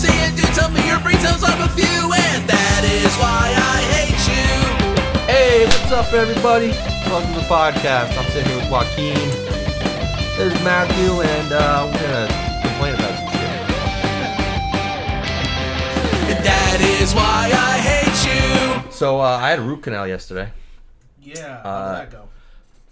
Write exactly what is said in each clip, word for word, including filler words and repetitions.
saying, dude, tell me your brain cells off a few, and that is why I hate you. Hey, what's up, everybody? Welcome to the podcast. I'm sitting here with Joaquin. There's Matthew, and uh, we're going to complain about some shit. And that is why I hate you. So, uh, I had a root canal yesterday. Yeah, how did uh, that go?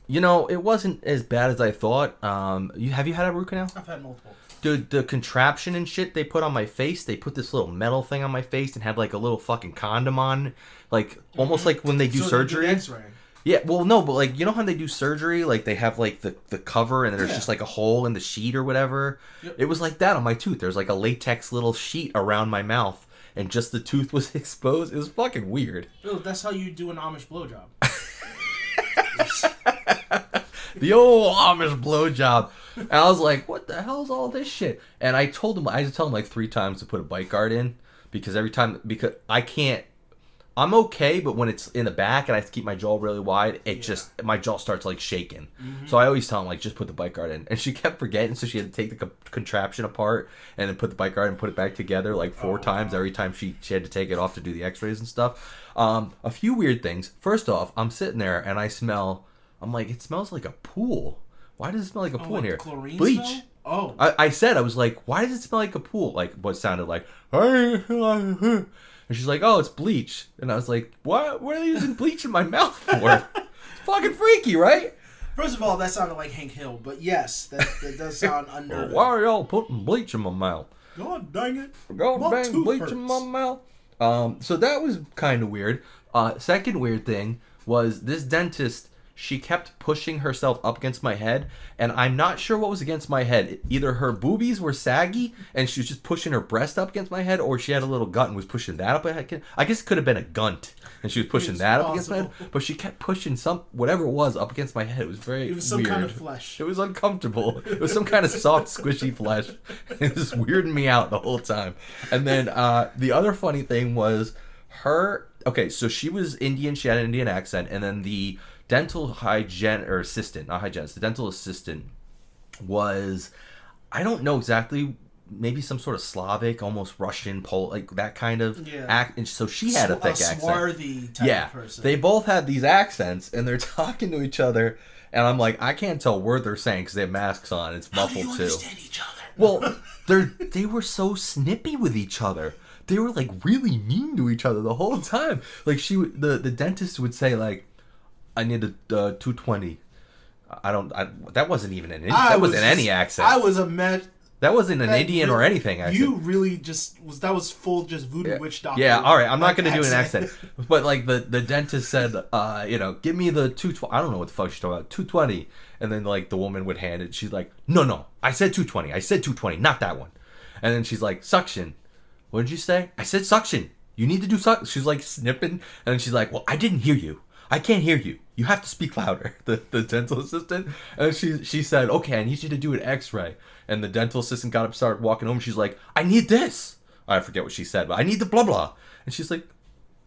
You know, it wasn't as bad as I thought. Um, you have you had a root canal? I've had multiple. Dude, the contraption and shit they put on my face, they put this little metal thing on my face and had like a little fucking condom on, like mm-hmm. almost like when they do so surgery. They do X-ray. Yeah, well, no, but like you know how they do surgery, like they have like the, the cover and there's yeah. just like a hole in the sheet or whatever. Yep. It was like that on my tooth. There's like a latex little sheet around my mouth, and just the tooth was exposed. It was fucking weird. Dude, that's how you do an Amish blowjob. The old Amish blowjob. And I was like, what the hell is all this shit? And I told him, I had to tell him like three times to put a bite guard in. Because every time, because I can't, I'm okay, but when it's in the back and I have to keep my jaw really wide, it yeah. just, my jaw starts like shaking. Mm-hmm. So I always tell him like, just put the bite guard in. And she kept forgetting, so she had to take the co- contraption apart and then put the bite guard and put it back together like four oh, times wow. every time she, she had to take it off to do the x-rays and stuff. Um, a few weird things. First off, I'm sitting there and I smell, I'm like, it smells like a pool. Why does it smell like a pool oh, like in here? Chlorine Bleach. Smell? Oh. I, I said, I was like, why does it smell like a pool? Like, what sounded like, and she's like, oh, it's bleach. And I was like, what? What are they using bleach in my mouth for? It's fucking freaky, right? First of all, that sounded like Hank Hill, but yes, that, that does sound unnerving. Well, why are y'all putting bleach in my mouth? God dang it. God my dang bleach hurts. in my mouth. Um, so that was kind of weird. Uh, second weird thing was this dentist... She kept pushing herself up against my head, and I'm not sure what was against my head. Either her boobies were saggy, and she was just pushing her breast up against my head, or she had a little gut and was pushing that up. I guess it could have been a gunt, and she was pushing it's that possible. up against my head. But she kept pushing some whatever it was up against my head. It was very weird. It was some weird. kind of flesh. It was uncomfortable. It was some kind of soft, squishy flesh. It was weirding me out the whole time. And then uh, the other funny thing was her... Okay, so she was Indian. She had an Indian accent, and then the... dental hygiene or assistant, not hygienist, the dental assistant was, I don't know exactly, maybe some sort of Slavic, almost Russian, Pol- like that kind of yeah. act. And so she had a thick a accent. Swarthy type yeah. of person. They both had these accents, and they're talking to each other, and I'm like, I can't tell a word they're saying because they have masks on. It's muffled too. How do you understand each other? Well, they're they were so snippy with each other. They were like really mean to each other the whole time. Like she, the the dentist would say like. I need a uh, two twenty. I don't. I, that wasn't even an. Indian, that wasn't was any accent. I was a med. That wasn't an Indian really, or anything. Accent. You really just was. That was full just voodoo yeah. witch doctor. Yeah. All right. I'm like not gonna accent. do an accent. But like the, the dentist said, uh, you know, give me the two twenty. I don't know what the fuck she's talking about. two twenty. And then like the woman would hand it. She's like, no, no. I said two twenty. I said two twenty, not that one. And then she's like, suction. What did you say? I said suction. You need to do suction. She's like snipping, and then she's like, well, I didn't hear you. I can't hear you. You have to speak louder. The the dental assistant. And she she said, okay, I need you to do an x-ray. And the dental assistant got up, started walking home. She's like, I need this. I forget what she said, but I need the blah, blah. And she's like,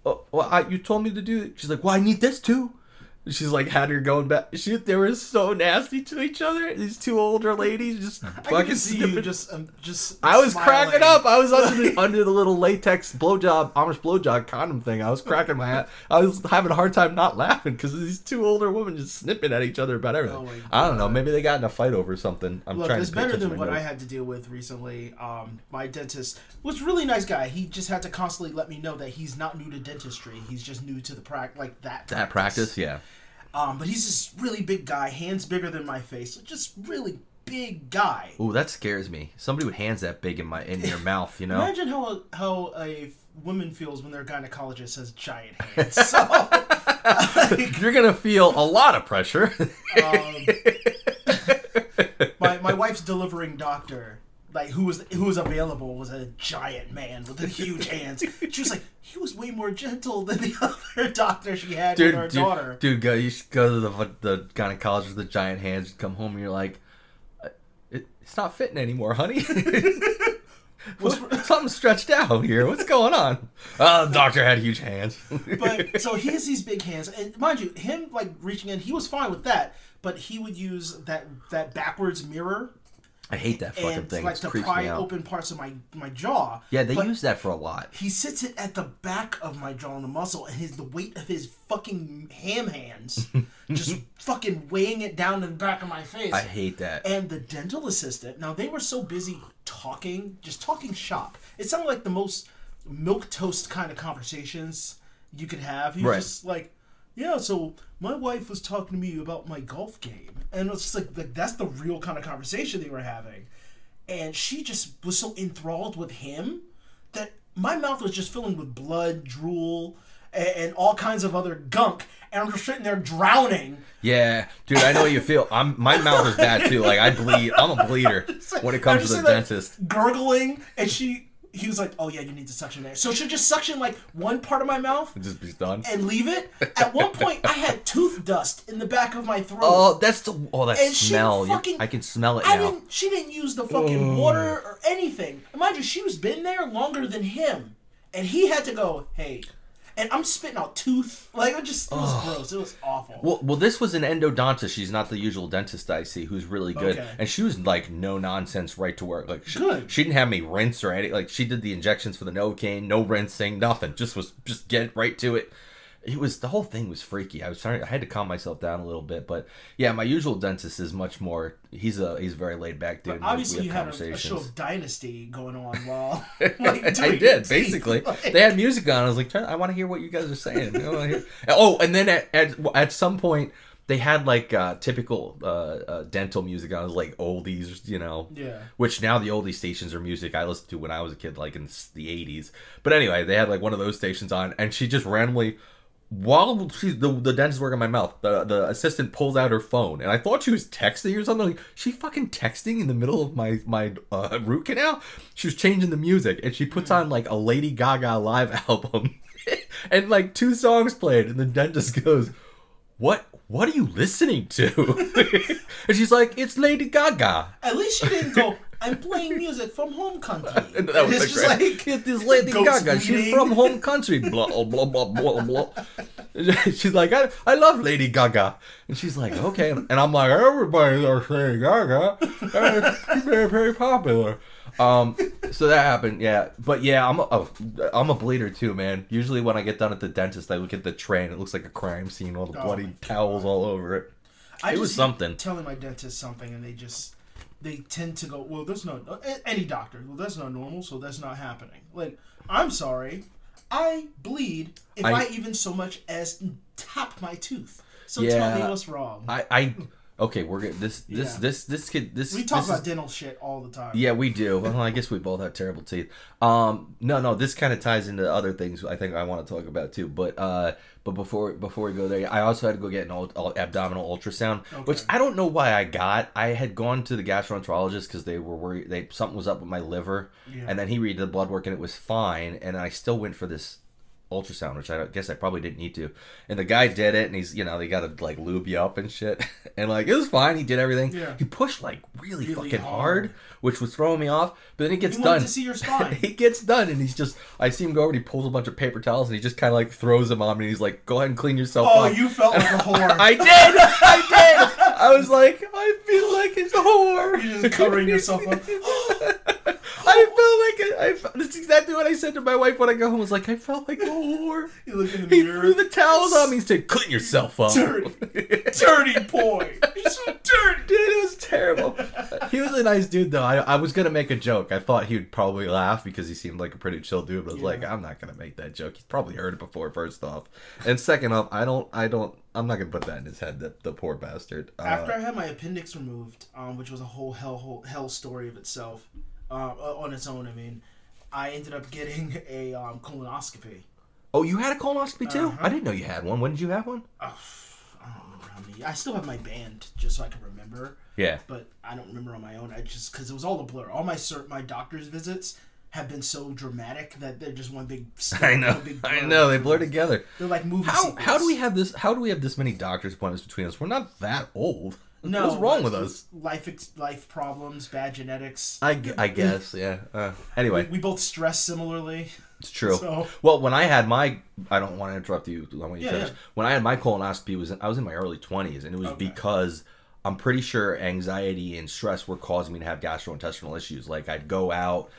oh, well, I, you told me to do it. She's like, well, I need this too. And she's like, had her going back. She, they were so nasty to each other. These two older ladies just fucking stupid. Just, um, just I was smiling. cracking up. I was under the, under the little latex blowjob, Amish blowjob condom thing. I was cracking my ass. I was having a hard time not laughing because these two older women just snipping at each other about everything. Oh I don't know. Maybe they got in a fight over something. I'm Look, trying it's to better than what notes. I had to deal with recently. Um, my dentist was a really nice guy. He just had to constantly let me know that he's not new to dentistry. He's just new to the pra- like that practice. That practice, yeah. Um, but he's this really big guy, hands bigger than my face, just really big guy. Ooh, that scares me. Somebody with hands that big in my in your mouth, you know? Imagine how a, how a woman feels when their gynecologist has giant hands. So, like, you're gonna feel a lot of pressure. um, my my wife's delivering doctor. Like, who was who was available was a giant man with huge hands. She was like, he was way more gentle than the other doctor she had dude, with our dude, daughter. Dude, go, you should go to the, the gynecologist with the giant hands and come home and you're like, it, it's not fitting anymore, honey. Something's stretched out here. What's going on? Oh, the doctor had huge hands. But so he has these big hands. And mind you, him, like, reaching in, he was fine with that. But he would use that, that backwards mirror I hate that fucking and, thing. Like, it's to pry open parts of my, my jaw. Yeah, they use that for a lot. He sits it at the back of my jaw on the muscle, and his the weight of his fucking ham hands just fucking weighing it down to the back of my face. I hate that. And the dental assistant, now they were so busy talking, just talking shop. It sounded like the most milquetoast kind of conversations you could have. He was right. just like, yeah, so my wife was talking to me about my golf game. And it's just like, like, that's the real kind of conversation they were having. And she just was so enthralled with him that my mouth was just filling with blood, drool, and, and all kinds of other gunk. And I'm just sitting there drowning. Yeah, dude, I know what you feel. I'm my mouth is bad, too. Like, I bleed. I'm a bleeder when it comes to the dentist. Like, gurgling, and she... He was like, oh, yeah, you need to suction there. So she'll just suction, like, one part of my mouth. And just be done. And leave it. At one point, I had tooth dust in the back of my throat. Oh, that's the... Oh, that and smell. Fucking, I can smell it I now. Didn't, she didn't use the fucking Ooh. water or anything. And mind you, she was been there longer than him. And he had to go, hey... And I'm spitting out tooth. Like, it just it was oh. gross. It was awful. Well, well, this was an endodontist. She's not the usual dentist I see who's really good. Okay. And she was, like, no-nonsense right to work. Like, she, good. She didn't have me rinse or anything. Like, she did the injections for the Novocaine, no rinsing, nothing. Just was just get right to it. It was, the whole thing was freaky. I was trying, I had to calm myself down a little bit. But, yeah, my usual dentist is much more, he's a he's a very laid-back dude. But obviously we, we you had a, a show of Dynasty going on while... Like, I did, basically. Like... They had music on. I was like, I want to hear what you guys are saying. I wanna hear... Oh, and then at, at, at some point, they had, like, uh, typical uh, uh, dental music on. It was, like, oldies, you know. Yeah. Which now the oldie stations are music I listened to when I was a kid, like, in the eighties. But anyway, they had, like, one of those stations on. And she just randomly... While she's the, the dentist working my mouth, the, the assistant pulls out her phone, and I thought she was texting or something. Like, she fucking texting in the middle of my my uh, root canal. She was changing the music, and she puts on like a Lady Gaga live album, and like two songs played, and the dentist goes, "What? What are you listening to?" And she's like, "It's Lady Gaga." At least she didn't go, I'm playing music from home country. And that was it's just crap. Like, it's this Lady Gaga. Meeting. She's from home country. Blah, blah, blah, blah, blah. She's like, I, I love Lady Gaga. And she's like, okay. And I'm like, everybody's are saying Gaga. She's very, very popular. Um, so that happened, yeah. But yeah, I'm a, a, I'm a bleeder too, man. Usually when I get done at the dentist, I look at the train. It looks like a crime scene. All the oh bloody towels all over it. I it was something. Telling my dentist something and they just... They tend to go, well, there's no, any doctor, well, that's not normal, so that's not happening. Like, I'm sorry, I bleed if I, I even so much as tap my tooth. So yeah, tell me what's wrong. I, I okay, we're good. This, this, yeah. this, this kid, this. We talk this about is, dental shit all the time. Yeah, we do. Well, I guess we both have terrible teeth. Um, no, no, this kind of ties into other things I think I want to talk about too, but, uh, But before before we go there, I also had to go get an old, old abdominal ultrasound, okay. which I don't know why I got. I had gone to the gastroenterologist because they were worried they something was up with my liver, yeah. and then he read the blood work and it was fine. And I still went for this ultrasound, which I guess I probably didn't need to. And the guy did it, and he's you know they got to like lube you up and shit, and like it was fine. He did everything. Yeah. He pushed like really, really fucking hard. hard, which was throwing me off. But then he gets he done. To see your spine. He gets done, and he's just I see him go over, and he pulls a bunch of paper towels, and he just kind of like throws them on me. He's like, "Go ahead and clean yourself oh, up." Oh, you felt like a whore. I did. I did. I was like, I feel like it's a whore. You're just covering yourself up. I felt like I. I felt, that's exactly what I said to my wife when I got home. I was like, I felt like a whore. You look in the he mirror. Threw the towels on me and said, "Clean yourself up." Dirty, dirty boy. You're so dirty. Dude, it was terrible. He was a nice dude though. I, I was gonna make a joke. I thought he'd probably laugh because he seemed like a pretty chill dude. But I was yeah. like, I'm not gonna make that joke. He's probably heard it before. First off, and second off, I don't. I don't. I'm not gonna put that in his head. The, the poor bastard. Uh, After I had my appendix removed, um, which was a whole hell whole, hell story of itself, uh, on its own. I mean, I ended up getting a um, colonoscopy. Oh, you had a colonoscopy too? Uh-huh. I didn't know you had one. When did you have one? Oh, I don't remember how many. I still have my band just so I can remember. Yeah. But I don't remember on my own. I just because it was all a blur. All my cert, my doctor's visits have been so dramatic that they're just one big. Step, I know. Big I know. They blur together. They're like movie how, sequels. How do we have this? How do we have this many doctor's appointments between us? We're not that old. No, what's wrong with us? Life, life problems, bad genetics. I, I guess, yeah. Uh, anyway, we, we both stress similarly. It's true. So. Well, when I had my, I don't want to interrupt you. I want you to finish. Yeah, yeah. When I had my colonoscopy, was I was in my early twenties, and it was okay. because I'm pretty sure anxiety and stress were causing me to have gastrointestinal issues. Like, I'd go out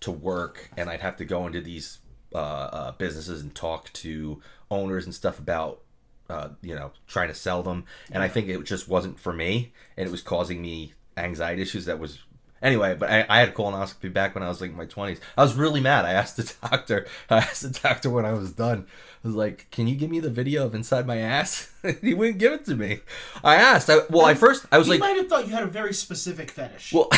to work and I'd have to go into these uh, uh, businesses and talk to owners and stuff about, uh, you know, trying to sell them. And I think it just wasn't for me, and it was causing me anxiety issues that was... Anyway, but I, I had a colonoscopy back when I was like in my twenties. I was really mad. I asked the doctor. I asked the doctor when I was done. I was like, "Can you give me the video of inside my ass?" He wouldn't give it to me. I asked. I, well, I, I first I was like, "You might have thought you had a very specific fetish." Well,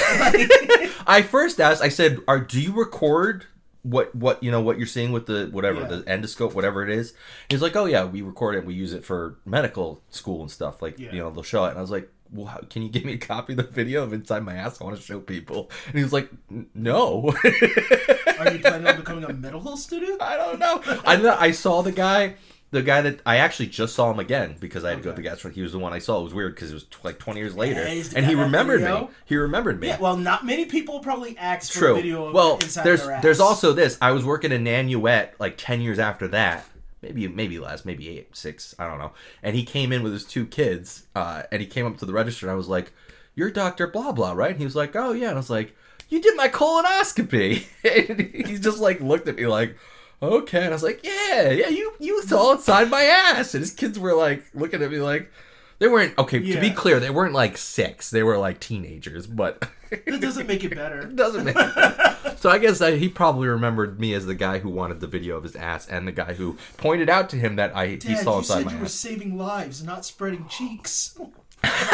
I first asked. I said, "Are do you record what what you know what you're seeing with the whatever yeah. the endoscope, whatever it is?" He's like, "Oh yeah, we record it. We use it for medical school and stuff. Like yeah. you know, they'll show it." And I was like, "Well, how, can you give me a copy of the video of inside my ass? I want to show people." And he was like, "No." Are you planning on becoming a medical student? I don't know. I I saw the guy, the guy that I actually just saw him again because I had okay. to go to the gastro. He was the one I saw. It was weird because it was t- like twenty years later, yeah, and he remembered me. He remembered me. Yeah. Well, not many people probably asked for True. a video of well, inside their ass. Well, there's there's also this. I was working in Nanuet like ten years after that. Maybe maybe less, maybe eight, six, I don't know. And he came in with his two kids, uh, and he came up to the register, and I was like, "You're Doctor Blah Blah, right?" And he was like, "Oh, yeah." And I was like, "You did my colonoscopy." And he just, like, looked at me like, "Okay." And I was like, yeah, yeah, you, you saw inside my ass. And his kids were, like, looking at me like, they weren't, okay, yeah. to be clear, they weren't, like, six. They were, like, teenagers, but... It doesn't make it better. It doesn't make it better. So I guess I, he probably remembered me as the guy who wanted the video of his ass and the guy who pointed out to him that I Dad, he saw inside my ass. Dad, you said you were saving lives, not spreading cheeks. That's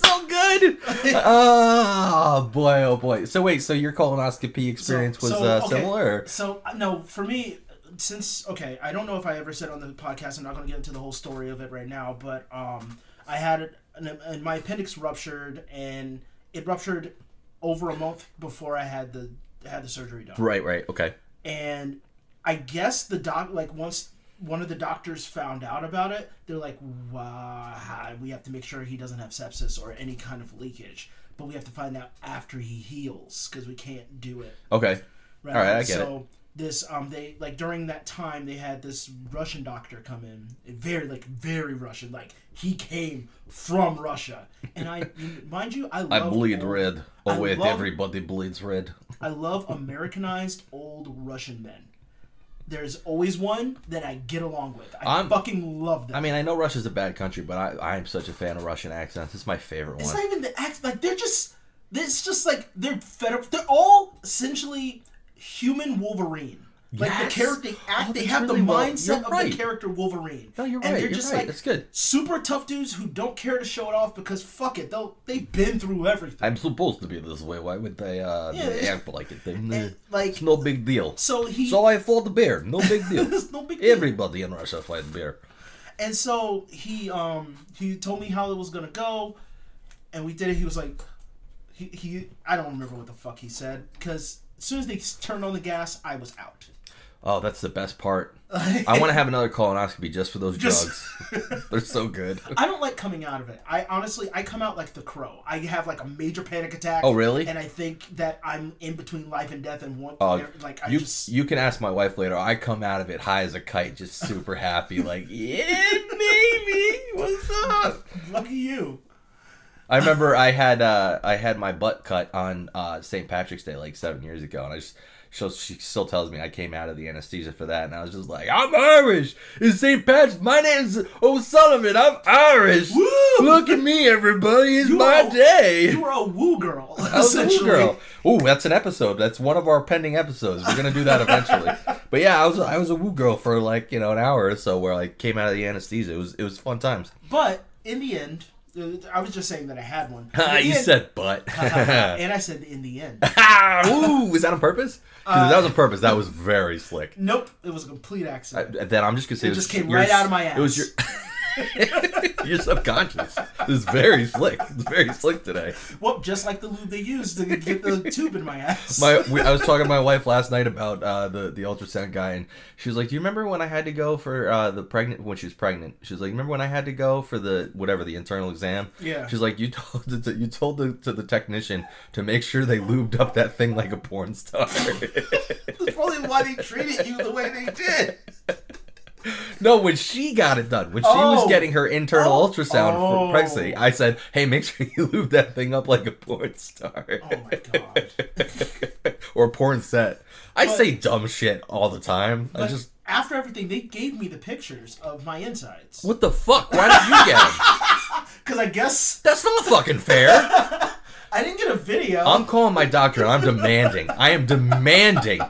so good. Oh, boy, oh, boy. So wait, so your colonoscopy experience so, was so, uh, okay. similar? So, no, for me, since, okay, I don't know if I ever said on the podcast, I'm not going to get into the whole story of it right now, but um, I had it, and my appendix ruptured, and it ruptured over a month before I had the had the surgery done. Right, right, okay. And I guess the doc, like, once one of the doctors found out about it, they're like, "Wow, we have to make sure he doesn't have sepsis or any kind of leakage, but we have to find out after he heals because we can't do it." Okay, right? All right, I get so, it. This um they like during that time they had this Russian doctor come in, very like very Russian, like he came from Russia, and I mind you I love I bleed old, red oh I wait love, everybody bleeds red. I love Americanized old Russian men. There's always one that I get along with. I I'm, fucking love them. I mean, I know Russia's a bad country, but I I am such a fan of Russian accents. It's my favorite one. It's not even the accent, like they're just it's just like they're fed up. They're all essentially human Wolverine. Like yes. the character they act oh, they have really the mindset right. of the character Wolverine. No, you're right. And they're you're just right. like that's good. Super tough dudes who don't care to show it off because fuck it, they'll they've been through everything. I'm supposed to be this way, why would they uh yeah, they act like it? They, and, like, it's no big deal. So he So I fought the bear, no big deal. no big deal. Everybody in Russia fights the bear. And so he um he told me how it was gonna go, and we did it. He was like he, he I don't remember what the fuck he said, because as soon as they turned on the gas, I was out. Oh, that's the best part. I want to have another colonoscopy just for those just... drugs. They're so good. I don't like coming out of it. I honestly, I come out like the Crow. I have like a major panic attack. Oh, really? And I think that I'm in between life and death and one. Uh, like I you, just... you can ask my wife later. I come out of it high as a kite, just super happy. Like, yeah, baby, what's up? Lucky you. I remember I had uh, I had my butt cut on uh, Saint Patrick's Day like seven years ago, and I just she, she still tells me I came out of the anesthesia for that, and I was just like, "I'm Irish. It's Saint Patrick's. My name's O'Sullivan. I'm Irish. Woo! Look at me, everybody. It's you my a, day." You were a woo girl. I was a woo girl. Ooh, that's an episode. That's one of our pending episodes. We're gonna do that eventually. But yeah, I was I was a woo girl for like you know an hour or so where I came out of the anesthesia. It was it was fun times. But in the end. I was just saying that I had one. You end, said but. And I said in the end. Ooh, was that on purpose? Uh, that was on purpose. That was very slick. Nope. It was a complete accident. I, then I'm just going to say... It, it just came your, right out of my ass. It was your... Your subconscious is very slick. It's very slick today. Well, just like the lube they used to get the tube in my ass. My, we, I was talking to my wife last night about uh, the the ultrasound guy, and she was like, "Do you remember when I had to go for uh, the pregnant when she was pregnant?" She was like, "Remember when I had to go for the whatever the internal exam?" Yeah. She's like, "You told the, to, you told the, to the technician to make sure they lubed up that thing like a porn star." That's probably why they treated you the way they did. No, when she got it done, when she oh. was getting her internal oh. ultrasound oh. for pregnancy, I said, hey, make sure you lube that thing up like a porn star. Oh, my God. Or porn set. I but, say dumb shit all the time. I just after everything, they gave me the pictures of my insides. What the fuck? Why did you get them? Because I guess... That's not fucking fair. I didn't get a video. I'm calling my doctor and I'm demanding. I am demanding...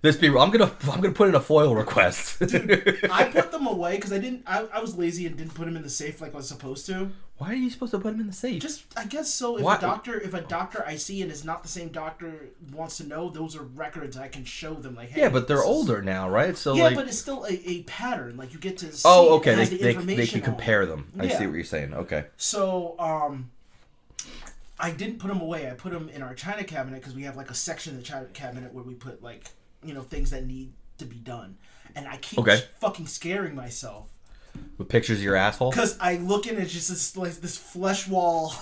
This be I'm gonna I'm gonna put in a FOIL request. Dude, I put them away because I didn't I, I was lazy and didn't put them in the safe like I was supposed to. Why are you supposed to put them in the safe? Just I guess so. If Why? a doctor if a doctor I see and is not the same doctor wants to know, those are records I can show them. Like hey, yeah, but they're older is... now, right? So yeah, like... but it's still a, a pattern. Like you get to see oh okay they the they, they can compare them. Yeah. I see what you're saying. Okay. So um. I didn't put them away. I put them in our china cabinet because we have like a section of the china cabinet where we put like. You know, things that need to be done. And I keep okay. fucking scaring myself. With pictures of your asshole? Because I look in and it's just this, like, this flesh wall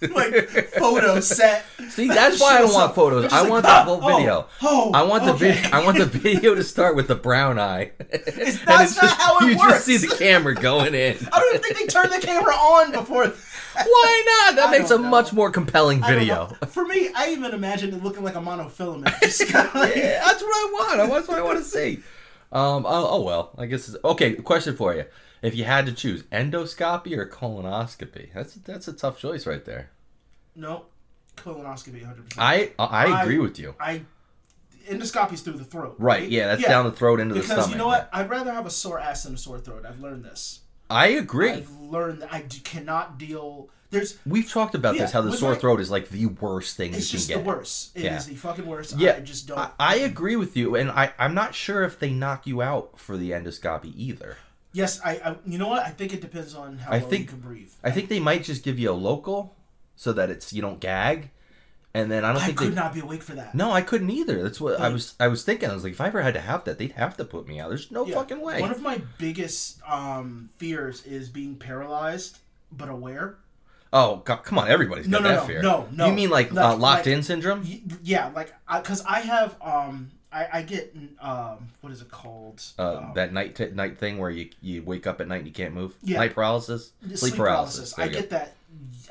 like photo set. See, that's why I don't want photos. I want the full video. I want the video I want the video to start with the brown eye. It's, that's it's not just, how it you works. You just see the camera going in. I don't even think they turned the camera on before. Why not? That I makes a know. much more compelling video. For me, I even imagine it looking like a monofilament. Just kind of like... yeah, that's what I want. That's what I want to see. Um, oh, oh, well. I guess it's... Okay, question for you. If you had to choose endoscopy or colonoscopy, that's that's a tough choice right there. No, colonoscopy, one hundred percent. I I agree I, with you. I endoscopy's through the throat. Right, right? yeah, that's yeah. down the throat into because the stomach. Because you know what? I'd rather have a sore ass than a sore throat. I've learned this. I agree. I've learned that I d- cannot deal... There's, We've talked about yeah, this, how the sore my, throat is like the worst thing you can get. It's just the worst. It yeah. is the fucking worst. Yeah. I just don't... I, I agree with you, and I, I'm not sure if they knock you out for the endoscopy either. Yes, I, I. You know what? I think it depends on how I well think, you can breathe. I think they might just give you a local, so that it's you don't gag, and then I don't I think I could they, not be awake for that. No, I couldn't either. That's what but, I was. I was thinking. I was like, if I ever had to have that, they'd have to put me out. There's no yeah, fucking way. One of my biggest um, fears is being paralyzed but aware. Oh God! Come on, everybody's got no, no, that no, fear. No, no, no. You mean like no, uh, locked-in like, syndrome? Y- yeah, like because I, I have. Um, I, I get, um, what is it called? Uh, um, that night t- night thing where you, you wake up at night and you can't move? Yeah. Night paralysis? Sleep, Sleep paralysis. paralysis. I get go. that.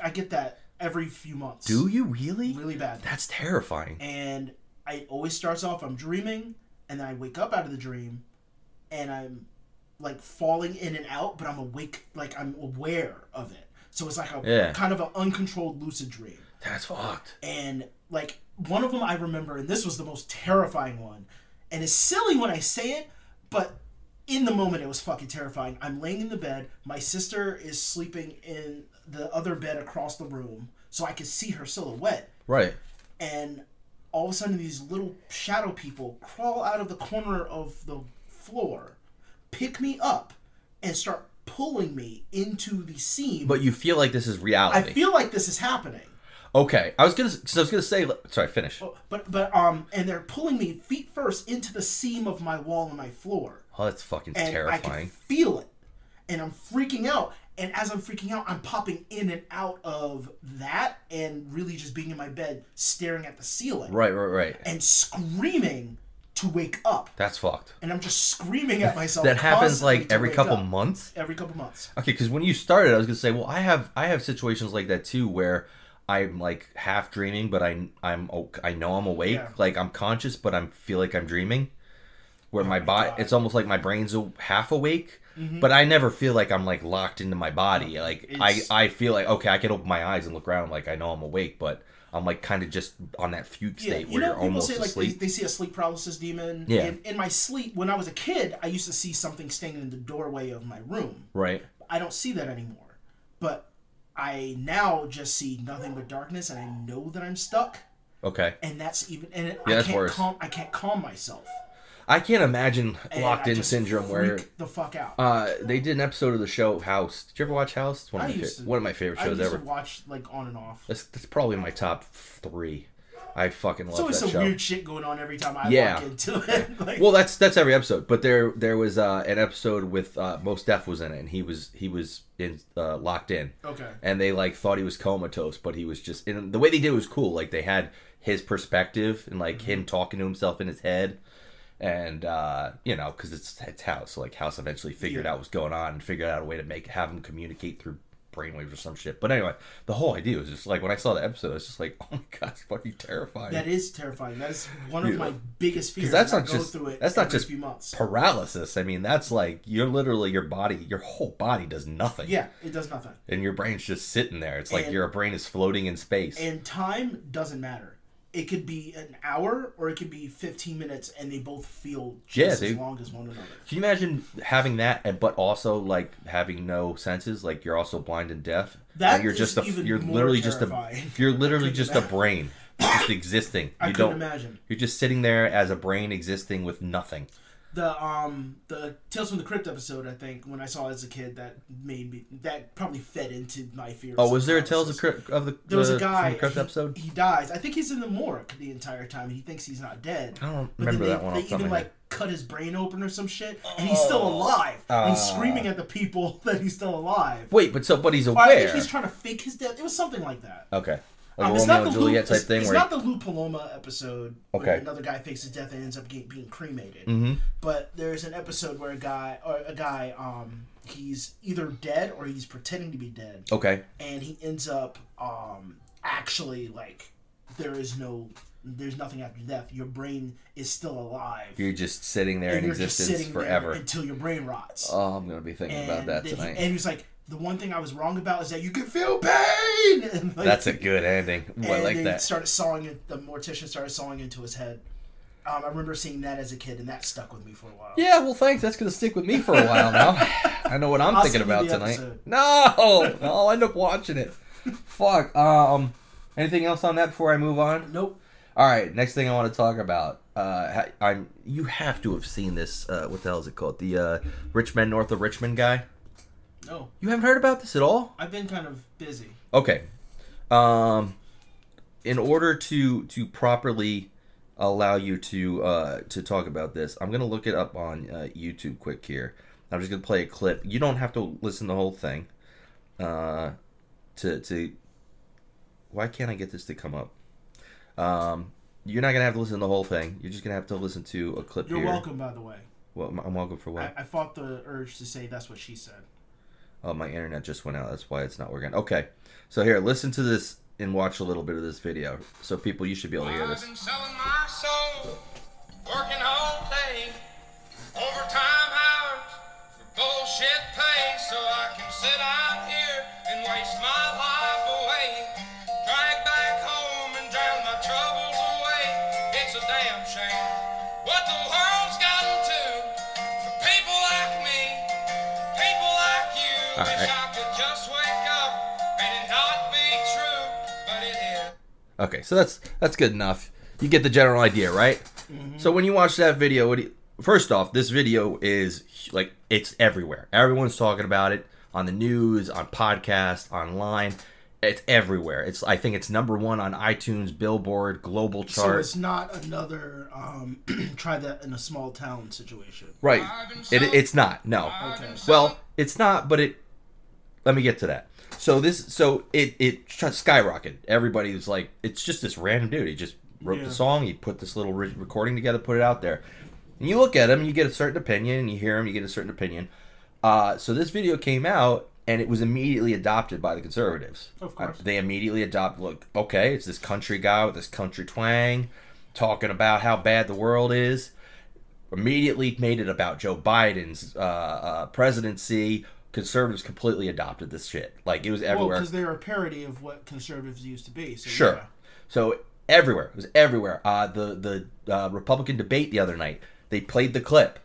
I get that every few months. Do you really? Really bad. That's terrifying. And it always starts off, I'm dreaming, and then I wake up out of the dream, and I'm, like, falling in and out, but I'm awake, like, I'm aware of it. So it's like a yeah. kind of an uncontrolled lucid dream. That's fucked. And, like... One of them I remember, and this was the most terrifying one, and it's silly when I say it, but in the moment it was fucking terrifying. I'm laying in the bed. My sister is sleeping in the other bed across the room, so I could see her silhouette. Right. And all of a sudden these little shadow people crawl out of the corner of the floor, pick me up, and start pulling me into the scene. But you feel like this is reality. I feel like this is happening. Okay, I was gonna. So I was gonna say. Sorry, finish. But but um, and they're pulling me feet first into the seam of my wall and my floor. Oh, that's fucking and terrifying. I can feel it, and I'm freaking out. And as I'm freaking out, I'm popping in and out of that, and really just being in my bed, staring at the ceiling. Right, right, right. And screaming to wake up. That's fucked. And I'm just screaming at myself. That happens like every couple up. months. Every couple months. Okay, because when you started, I was gonna say, well, I have I have situations like that too where. I'm like half dreaming, but I I'm I know I'm awake. Yeah. Like I'm conscious, but I feel like I'm dreaming. Where oh my body, God. It's almost like my brain's half awake, mm-hmm. but I never feel like I'm like locked into my body. Like it's... I I feel like okay, I can open my eyes and look around. Like I know I'm awake, but I'm like kind of just on that fugue state yeah, you where know, you're almost say, like, asleep. They, they see a sleep paralysis demon. Yeah. In, in my sleep, when I was a kid, I used to see something standing in the doorway of my room. Right. I don't see that anymore, but. I now just see nothing but darkness, and I know that I'm stuck. Okay. And that's even, and it, yeah, I can't calm. I can't calm myself. I can't imagine locked-in syndrome where the fuck out. Uh, they did an episode of the show House. Did you ever watch House? It's one of my, I used fa- to, one of my favorite shows I used ever. I watch like on and off. That's, that's probably my top three. I fucking love that show. It's always some weird shit going on every time I yeah. walk into it. Like, well, that's that's every episode. But there there was uh, an episode with uh, Most Def was in it, and he was he was in uh, locked in. Okay. And they like thought he was comatose, but he was just. And the way they did it was cool. Like they had his perspective and like mm-hmm. him talking to himself in his head, And, uh, you know, because it's, it's House. Like, House eventually figured yeah. out what's going on and figured out a way to make have them communicate through brainwaves or some shit. But anyway, the whole idea was just like, when I saw the episode, I was just like, oh my god, it's fucking terrifying. That is terrifying. That is one of yeah. my biggest fears. That's not just, that's not just paralysis. I mean, that's like, you're literally, your body, your whole body does nothing. Yeah, it does nothing. And your brain's just sitting there. It's like and, your brain is floating in space. And time doesn't matter. It could be an hour or it could be fifteen minutes and they both feel just yeah, as long as one another. Can you imagine having that, and but also like having no senses? Like you're also blind and deaf. That you're is just a, even you're more literally terrifying. Just a you're literally just imagine. a brain just existing. You I couldn't don't, imagine. You're just sitting there as a brain existing with nothing. The um the Tales from the Crypt episode, I think, when I saw it as a kid, that made me that probably fed into my fears. Oh, was there a Tales of, Crypt, of the there was the, a guy, from the Crypt he, episode? He dies. I think he's in the morgue the entire time. He thinks he's not dead. I don't but remember they, that one. They even like head. cut his brain open or some shit, and he's still alive. Uh, and he's screaming at the people that he's still alive. Wait, but so but he's aware. Or I think he's trying to fake his death. It was something like that. Okay. Like um, it's not the Juliet Lou, type thing. It's where not he... the Lou Paloma episode okay. where another guy fakes his death and ends up getting, being cremated. Mm-hmm. But there's an episode where a guy or a guy um he's either dead or he's pretending to be dead. Okay. And he ends up um actually like there is no there's nothing after death. Your brain is still alive. You're just sitting there and in existence sitting forever there until your brain rots. Oh, I'm gonna be thinking and about that tonight. He, and he was like, the one thing I was wrong about is that you can feel pain. And like, that's a good ending. Ooh, I like that. Started sawing it, the mortician started sawing into his head. Um, I remember seeing that as a kid, and that stuck with me for a while. Yeah, well, thanks. That's going to stick with me for a while now. I know what I'm I'll thinking about tonight. Episode. No, I'll end up watching it. Fuck. Um, anything else on that before I move on? Nope. All right. Next thing I want to talk about. Uh, I'm. You have to have seen this. Uh, what the hell is it called? The uh, Rich Men North of Richmond guy. No. You haven't heard about this at all? I've been kind of busy. Okay. Um, in order to to properly allow you to uh, to talk about this, I'm going to look it up on uh, YouTube quick here. I'm just going to play a clip. You don't have to listen to the whole thing. Uh, to to Why can't I get this to come up? Um, you're not going to have to listen to the whole thing. You're just going to have to listen to a clip you're here. You're welcome, by the way. Well, I'm welcome for what? I, I fought the urge to say that's what she said. Oh, my internet just went out. That's why it's not working. Okay. So here, listen to this and watch a little bit of this video. So people, you should be able to hear this. I've been selling my soul, working all day, overtime hours for bullshit pay, so I can sit out here and waste my life away, drag back home and drown my troubles away. It's a damn shame what the world's gotten to for people like me, people like you. All right. Wish I could just wake up and it not be true, but it is. Okay, so that's that's good enough. You get the general idea, right? Mm-hmm. So when you watch that video, what do you, first off, this video is like it's everywhere. Everyone's talking about it on the news, on podcasts, online. It's everywhere. It's I think it's number one on iTunes, Billboard, global chart. So it's not another um, try that in a small town situation, right? It, it's not. No. Okay. Well, it's not, but it. Let me get to that. So this, so it, it skyrocketed. Everybody was like, it's just this random dude. He just wrote yeah. the song. He put this little re- recording together, put it out there. And you look at him, you get a certain opinion, and you hear him, you get a certain opinion. Uh, so this video came out, and it was immediately adopted by the conservatives. Of course. Uh, they immediately adopt, look, okay, it's this country guy with this country twang, talking about how bad the world is. Immediately made it about Joe Biden's uh, uh, presidency. Conservatives completely adopted this shit. Like, it was everywhere. Well, because they're a parody of what conservatives used to be. So sure. Yeah. So, everywhere. It was everywhere. Uh, the the uh, Republican debate the other night, they played the clip.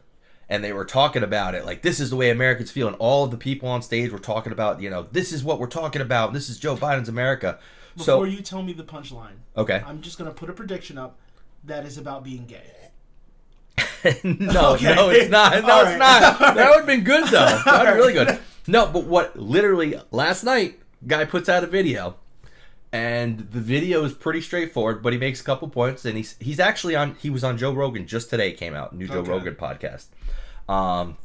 And they were talking about it. Like, this is the way Americans feel. And all of the people on stage were talking about, you know, this is what we're talking about. This is Joe Biden's America. Before so, you tell me the punchline. Okay. I'm just going to put a prediction up that is about being gay. no, okay. no, it's not. No, right. it's not. That would have been good, though. That would have been really good. No, but what, literally, last night, guy puts out a video, and the video is pretty straightforward, but he makes a couple points, and he's he's actually on, he was on Joe Rogan just today, came out, new Joe okay. Rogan podcast. Um,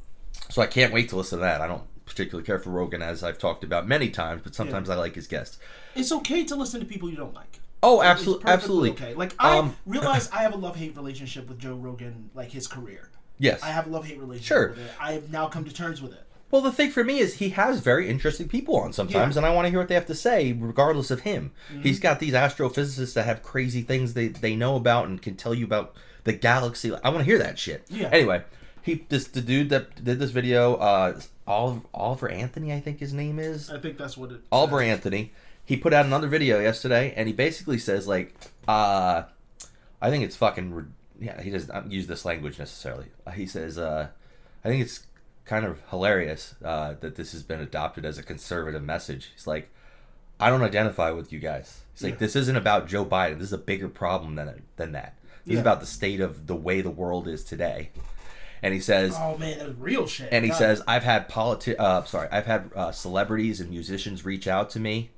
so I can't wait to listen to that. I don't particularly care for Rogan, as I've talked about many times, but sometimes yeah. I like his guests. It's okay to listen to people you don't like. Oh, absolutely, absolutely. Okay. Like I um, realize I have a love-hate relationship with Joe Rogan, like his career. Yes, I have a love-hate relationship. Sure. With it. I have now come to terms with it. Well, the thing for me is he has very interesting people on sometimes, yeah. and I want to hear what they have to say, regardless of him. Mm-hmm. He's got these astrophysicists that have crazy things they, they know about and can tell you about the galaxy. I want to hear that shit. Yeah. Anyway, he this the dude that did this video, uh, Oliver, Oliver Anthony, I think his name is. I think that's what it. Oliver says. Anthony. He put out another video yesterday, and he basically says like, uh, I think it's fucking. Re- yeah, he doesn't use this language necessarily. He says, uh, I think it's. kind of hilarious uh, that this has been adopted as a conservative message. He's like, I don't identify with you guys. He's like, yeah. This isn't about Joe Biden. This is a bigger problem than than that. This yeah. is about the state of the way the world is today. And he says, oh man, that's real shit. And he God. says, I've had politi- uh, sorry, I've had uh, celebrities and musicians reach out to me,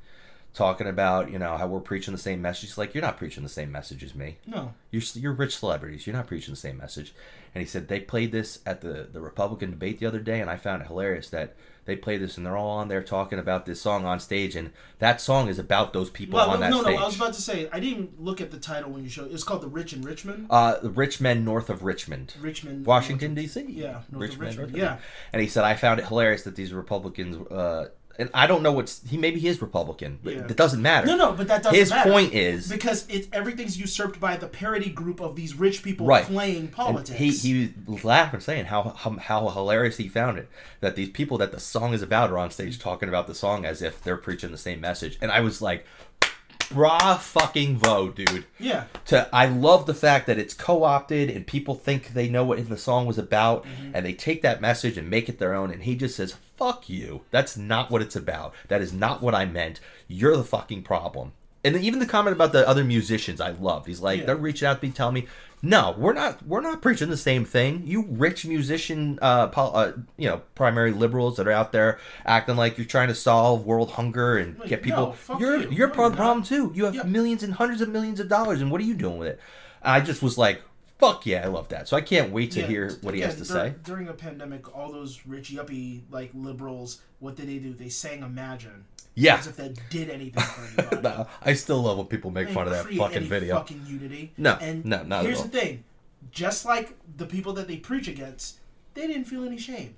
talking about, you know, how we're preaching the same message. He's like, you're not preaching the same message as me. No. You're you're rich celebrities. You're not preaching the same message. And he said, they played this at the, the Republican debate the other day, and I found it hilarious that they played this, and they're all on there talking about this song on stage, and that song is about those people well, on no, that no, stage. No, no, I was about to say, I didn't even look at the title when you showed it. It's called The Rich in Richmond? Uh, The Rich Men North of Richmond. Richmond. Washington, D C? Yeah, North Rich of Men, Richmond, North yeah. Of and he said, I found it hilarious that these Republicans... Uh, And I don't know what's... He, maybe he is Republican. But yeah. It doesn't matter. No, no, but that doesn't His matter. His point is... Because it, everything's usurped by the parody group of these rich people right. playing politics. And he, he was laughing, saying how, how how hilarious he found it. That these people that the song is about are on stage talking about the song as if they're preaching the same message. And I was like, brah fucking vo, dude. Yeah. To I love the fact that it's co-opted and people think they know what the song was about. Mm-hmm. And they take that message and make it their own. And he just says... Fuck you. That's not what it's about. That is not what I meant. You're the fucking problem. And even the comment about the other musicians I loved. He's like, yeah. they're reaching out to me, telling me, no, we're not We're not preaching the same thing. You rich musician, uh, pol- uh, you know, primary liberals that are out there acting like you're trying to solve world hunger and like, get people. No, fuck you're you. you're no, part of the problem too. You have yeah. millions and hundreds of millions of dollars, and what are you doing with it? I just was like, fuck yeah, I love that. So I can't wait to yeah, hear what again, he has to dur- say. During a pandemic, all those rich yuppie like liberals, what did they do? They sang Imagine. Yeah. As if that did anything for anybody. No, I still love when people make they fun of that fucking any video. Fucking unity. No, and no, not here's at all. The thing. Just like the people that they preach against, they didn't feel any shame.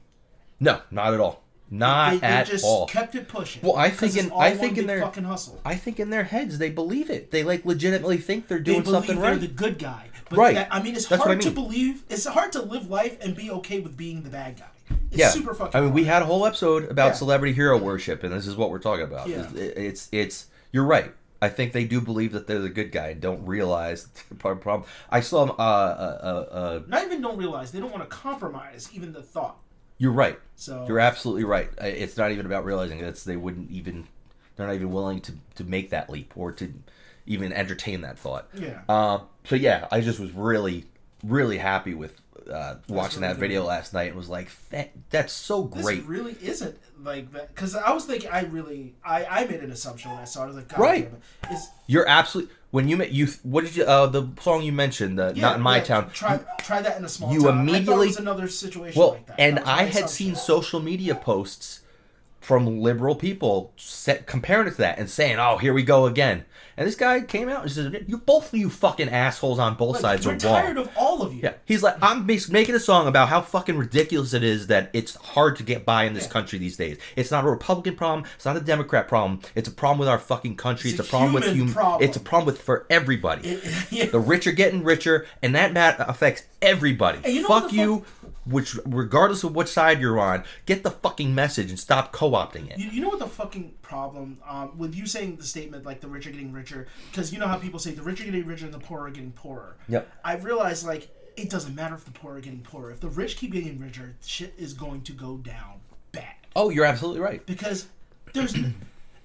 No, not at all. Not they, they at just all. Kept it pushing. Well, I think in I think in their fucking hustle. I think in their heads they believe it. They like legitimately think they're doing they something they're right. They're the good guy. But right. That, I mean, it's That's hard I mean. to believe. It's hard to live life and be okay with being the bad guy. It's yeah. super fucking. I mean, hard. We had a whole episode about yeah. celebrity hero worship, and this is what we're talking about. Yeah. It's, it's it's you're right. I think they do believe that they're the good guy and don't realize the problem. I saw them. Uh, uh, uh, uh, Not even don't realize. They don't want to compromise even the thought. You're right. So you're absolutely right. It's not even about realizing that they wouldn't even. They're not even willing to, to make that leap or to even entertain that thought. Yeah. Uh, so yeah, I just was really, really happy with uh, watching really that video good. last night and was like, that, that's so great. This really isn't like that because I was thinking I really I, I made an assumption when I saw it. I was like, God right. Damn it. You're absolutely. When you met you, what did you? Uh, the song you mentioned, the yeah, "Not in My yeah, Town." Try, try that in a small. You town. Immediately. I thought it was another situation well, like that. And that I had assumption. seen social media posts from liberal people set, comparing it to that and saying, "Oh, here we go again." And this guy came out and said, "You both of you fucking assholes on both like, sides are wrong." We're tired of all of you. Yeah, he's like, "I'm making a song about how fucking ridiculous it is that it's hard to get by in this yeah. country these days. It's not a Republican problem. It's not a Democrat problem. It's a problem with our fucking country. It's, it's a, a problem with human. Problem. It's a problem with for everybody. It, yeah. The rich are getting richer, and that matter affects everybody. You know fuck you." Fuck- Which, regardless of which side you're on, get the fucking message and stop co-opting it. You, you know what the fucking problem um, with you saying the statement like the rich are getting richer, because you know how people say the rich are getting richer and the poor are getting poorer. Yep. I've realized like it doesn't matter if the poor are getting poorer. If the rich keep getting richer, shit is going to go down bad. Oh, you're absolutely right. Because there's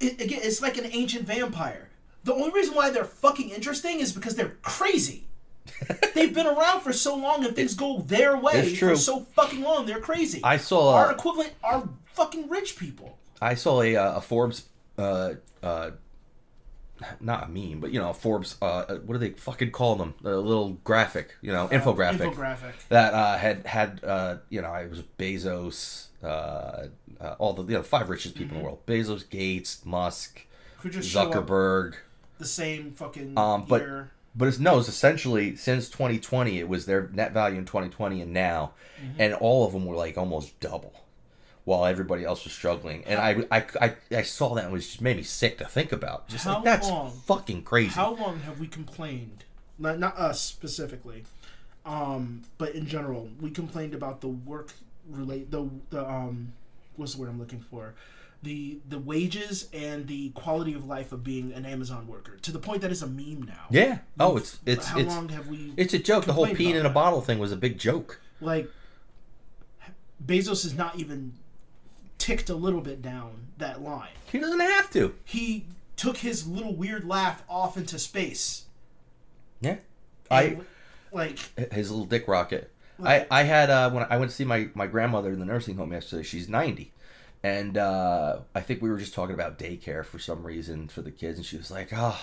it, again, it's like an ancient vampire. The only reason why they're fucking interesting is because they're crazy. They've been around for so long, and things go their way for so fucking long. They're crazy. I saw our uh, equivalent are fucking rich people. I saw a, uh, a Forbes, uh, uh, not a meme, but you know, a Forbes. Uh, what do they fucking call them? A little graphic, you know, uh, infographic. Infographic that uh, had had uh, you know, it was Bezos, uh, uh, all the you know, five richest people mm-hmm. in the world: Bezos, Gates, Musk, Zuckerberg. the same fucking um, but, year. But it's no, it's essentially since twenty twenty, it was their net value in twenty twenty and now. Mm-hmm. And all of them were like almost double while everybody else was struggling. And I, I, I, I saw that and it just made me sick to think about. Just how like, that's long, fucking crazy. How long have we complained? Not, not us specifically, um, but in general, we complained about the work relate the the um, what's the word I'm looking for, the the wages and the quality of life of being an Amazon worker to the point that it's a meme now. Yeah. Oh, it's it's how it's, long have we? It's a joke. The whole peeing in a bottle thing was a big joke. Like, Bezos is not even ticked a little bit down that line. He doesn't have to. He took his little weird laugh off into space. Yeah, I like his little dick rocket. Like, I I had uh, when I went to see my, my grandmother in the nursing home yesterday. She's ninety, and uh, I think we were just talking about daycare for some reason for the kids, and she was like, "Oh,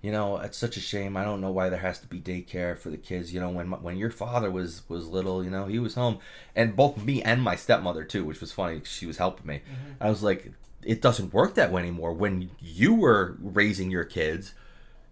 you know, it's such a shame. I don't know why there has to be daycare for the kids. You know, when my, when your father was, was little, you know, he was home, and both me and my stepmother too, which was funny. She was helping me. Mm-hmm. I was like, it doesn't work that way anymore. When you were raising your kids."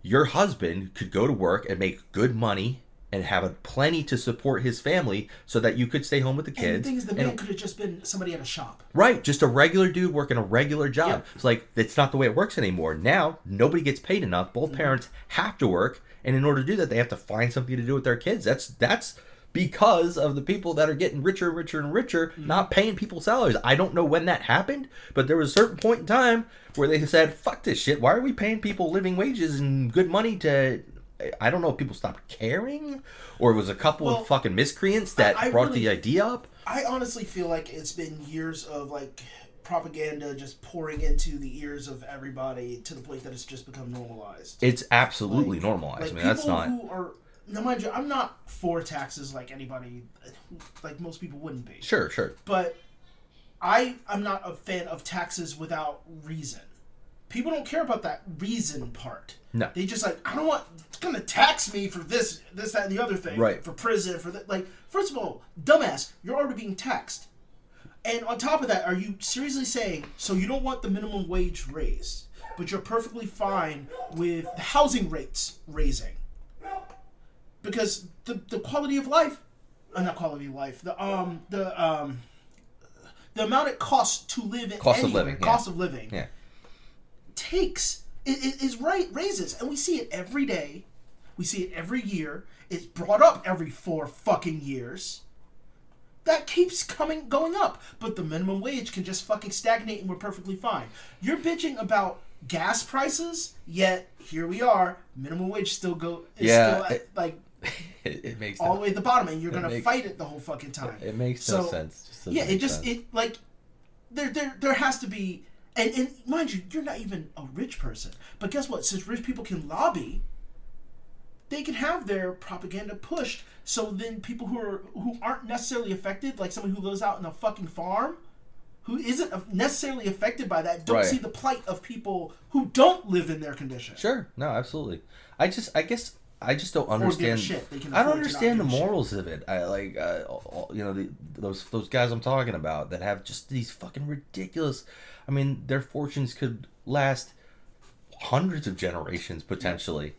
Your husband could go to work and make good money and have a plenty to support his family so that you could stay home with the kids. And the thing is, the man could have just been somebody at a shop. Right. Just a regular dude working a regular job. Yeah. It's like, that's not the way it works anymore. Now, nobody gets paid enough. Both mm-hmm. parents have to work. And in order to do that, they have to find something to do with their kids. That's that's because of the people that are getting richer and richer and richer, mm-hmm. not paying people salaries. I don't know when that happened, but there was a certain point in time where they said, fuck this shit. Why are we paying people living wages and good money to... I don't know if people stopped caring, or it was a couple well, of fucking miscreants that I, I brought really, the idea up. I honestly feel like it's been years of like propaganda just pouring into the ears of everybody to the point that it's just become normalized. It's absolutely like, normalized. Like I mean, that's not... Who are, now, mind you, I'm not for taxes like anybody, like most people wouldn't be. Sure, sure. But I, I'm not a fan of taxes without reason. People don't care about that reason part. No. They just like, I don't want, it's going to tax me for this, this, that, and the other thing. Right. For prison, for that. Like, first of all, dumbass, you're already being taxed. And on top of that, are you seriously saying, so you don't want the minimum wage raised, but you're perfectly fine with the housing rates raising? Because the, the quality of life, uh, not quality of life, the um the um the amount it costs to live in cost anywhere, of living, cost yeah. of living, yeah. takes it is right raises, and we see it every day, we see it every year. It's brought up every four fucking years. That keeps coming going up, but the minimum wage can just fucking stagnate, and we're perfectly fine. You're bitching about gas prices, yet here we are. Minimum wage still go is yeah, still at, it, like. It, it makes all the way at the bottom, and you're gonna makes, fight it the whole fucking time. It, it makes so, no sense. Just yeah, it just sense. It like there there there has to be, and, and mind you, you're not even a rich person. But guess what? Since rich people can lobby, they can have their propaganda pushed. So then people who are who aren't necessarily affected, like someone who lives out in a fucking farm, who isn't necessarily affected by that, don't right. see the plight of people who don't live in their condition. Sure. No, absolutely. I just, I guess, I just don't understand. Shit. They can I don't understand the morals shit. Of it. I like, uh, all, you know, the, those those guys I'm talking about that have just these fucking ridiculous, I mean, their fortunes could last hundreds of generations, potentially.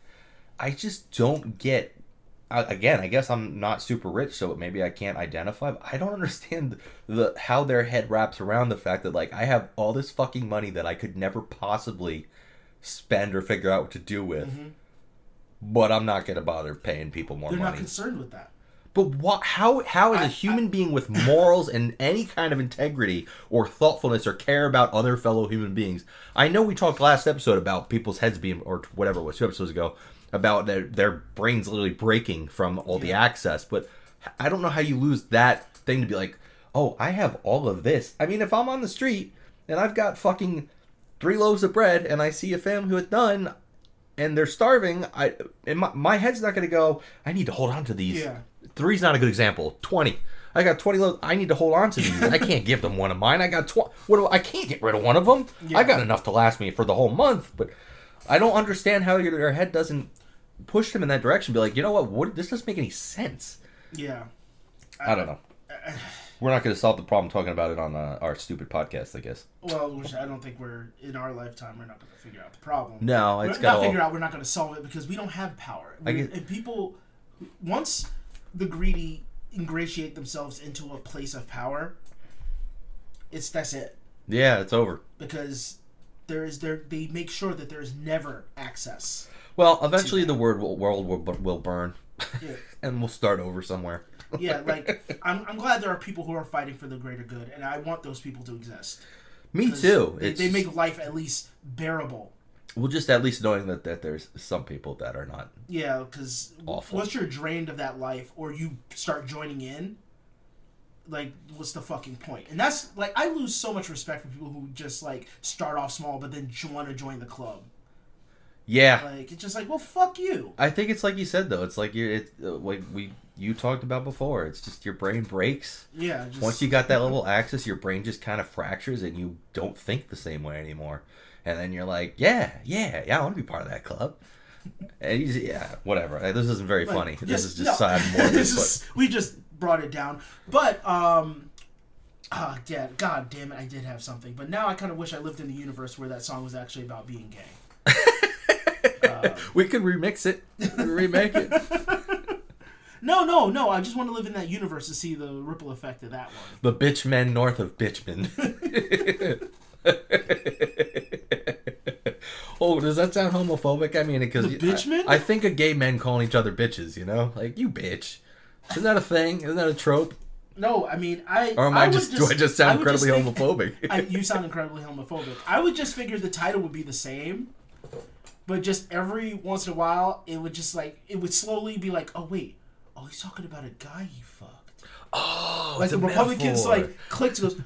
I just don't get, I, again, I guess I'm not super rich, so maybe I can't identify, but I don't understand the how their head wraps around the fact that, like, I have all this fucking money that I could never possibly spend or figure out what to do with, mm-hmm. but I'm not going to bother paying people more They're money. They're not concerned with that. But what, how, how is I, a human I, being with morals and any kind of integrity or thoughtfulness or care about other fellow human beings? I know we talked last episode about people's heads being, or whatever it was, two episodes ago, about their, their brains literally breaking from all yeah. the access. But I don't know how you lose that thing to be like, oh, I have all of this. I mean, if I'm on the street and I've got fucking three loaves of bread and I see a family who is done and they're starving, I and my, my head's not going to go, I need to hold on to these. Yeah. Three's not a good example. twenty. I got twenty loaves. I need to hold on to these. I can't give them one of mine. I got twenty. What do, I can't get rid of one of them. Yeah. I got enough to last me for the whole month. But I don't understand how your, your head doesn't push him in that direction, be like, you know what, what this doesn't make any sense. Yeah. I, I don't know. I, We're not going to solve the problem talking about it on uh, our stupid podcast, I guess. Well, which I don't think we're, in our lifetime, we're not going to figure out the problem. No, it's we're got not all... figure out. We're not going to solve it because we don't have power. We, guess... and people, once the greedy ingratiate themselves into a place of power, it's that's it. Yeah, it's over. Because there is there they make sure that there is never access. Well, eventually the word will, world will, will burn, yeah. And we'll start over somewhere. Yeah, like, I'm I'm glad there are people who are fighting for the greater good, and I want those people to exist. Me too. They, they make life at least bearable. Well, just at least knowing that, that there's some people that are not Yeah, because once you're drained of that life, or you start joining in, like, what's the fucking point? And that's, like, I lose so much respect for people who just, like, start off small, but then want to join the club. Yeah. Like, it's just like, well, fuck you. I think it's like you said, though. It's like, you're, it, uh, like we... you talked about before. It's just your brain breaks. Yeah. Just, once you got that level of access, your brain just kind of fractures and you don't think the same way anymore. And then you're like, yeah, yeah, yeah, I want to be part of that club. And you just, yeah, whatever. This isn't very like, funny. This yes, is just no. sad morbid. This is, we just brought it down. But, um, oh, Dad, God damn it, I did have something. But now I kind of wish I lived in the universe where that song was actually about being gay. um, we could remix it. Remake it. No, no, no. I just want to live in that universe to see the ripple effect of that one. The Bitch Men North of Richmond. Oh, does that sound homophobic? I mean, because I, I think of gay men calling each other bitches, you know? Like, you bitch. Isn't that a thing? Isn't that a trope? No, I mean, I... Or am I, I just, just... do I just sound I incredibly just think, homophobic? I, you sound incredibly homophobic. I would just figure the title would be the same, but just every once in a while, it would just, like... it would slowly be like, oh, wait. Oh, he's talking about a guy he fucked. Oh, like the Republicans metaphor. Like clicked and goes,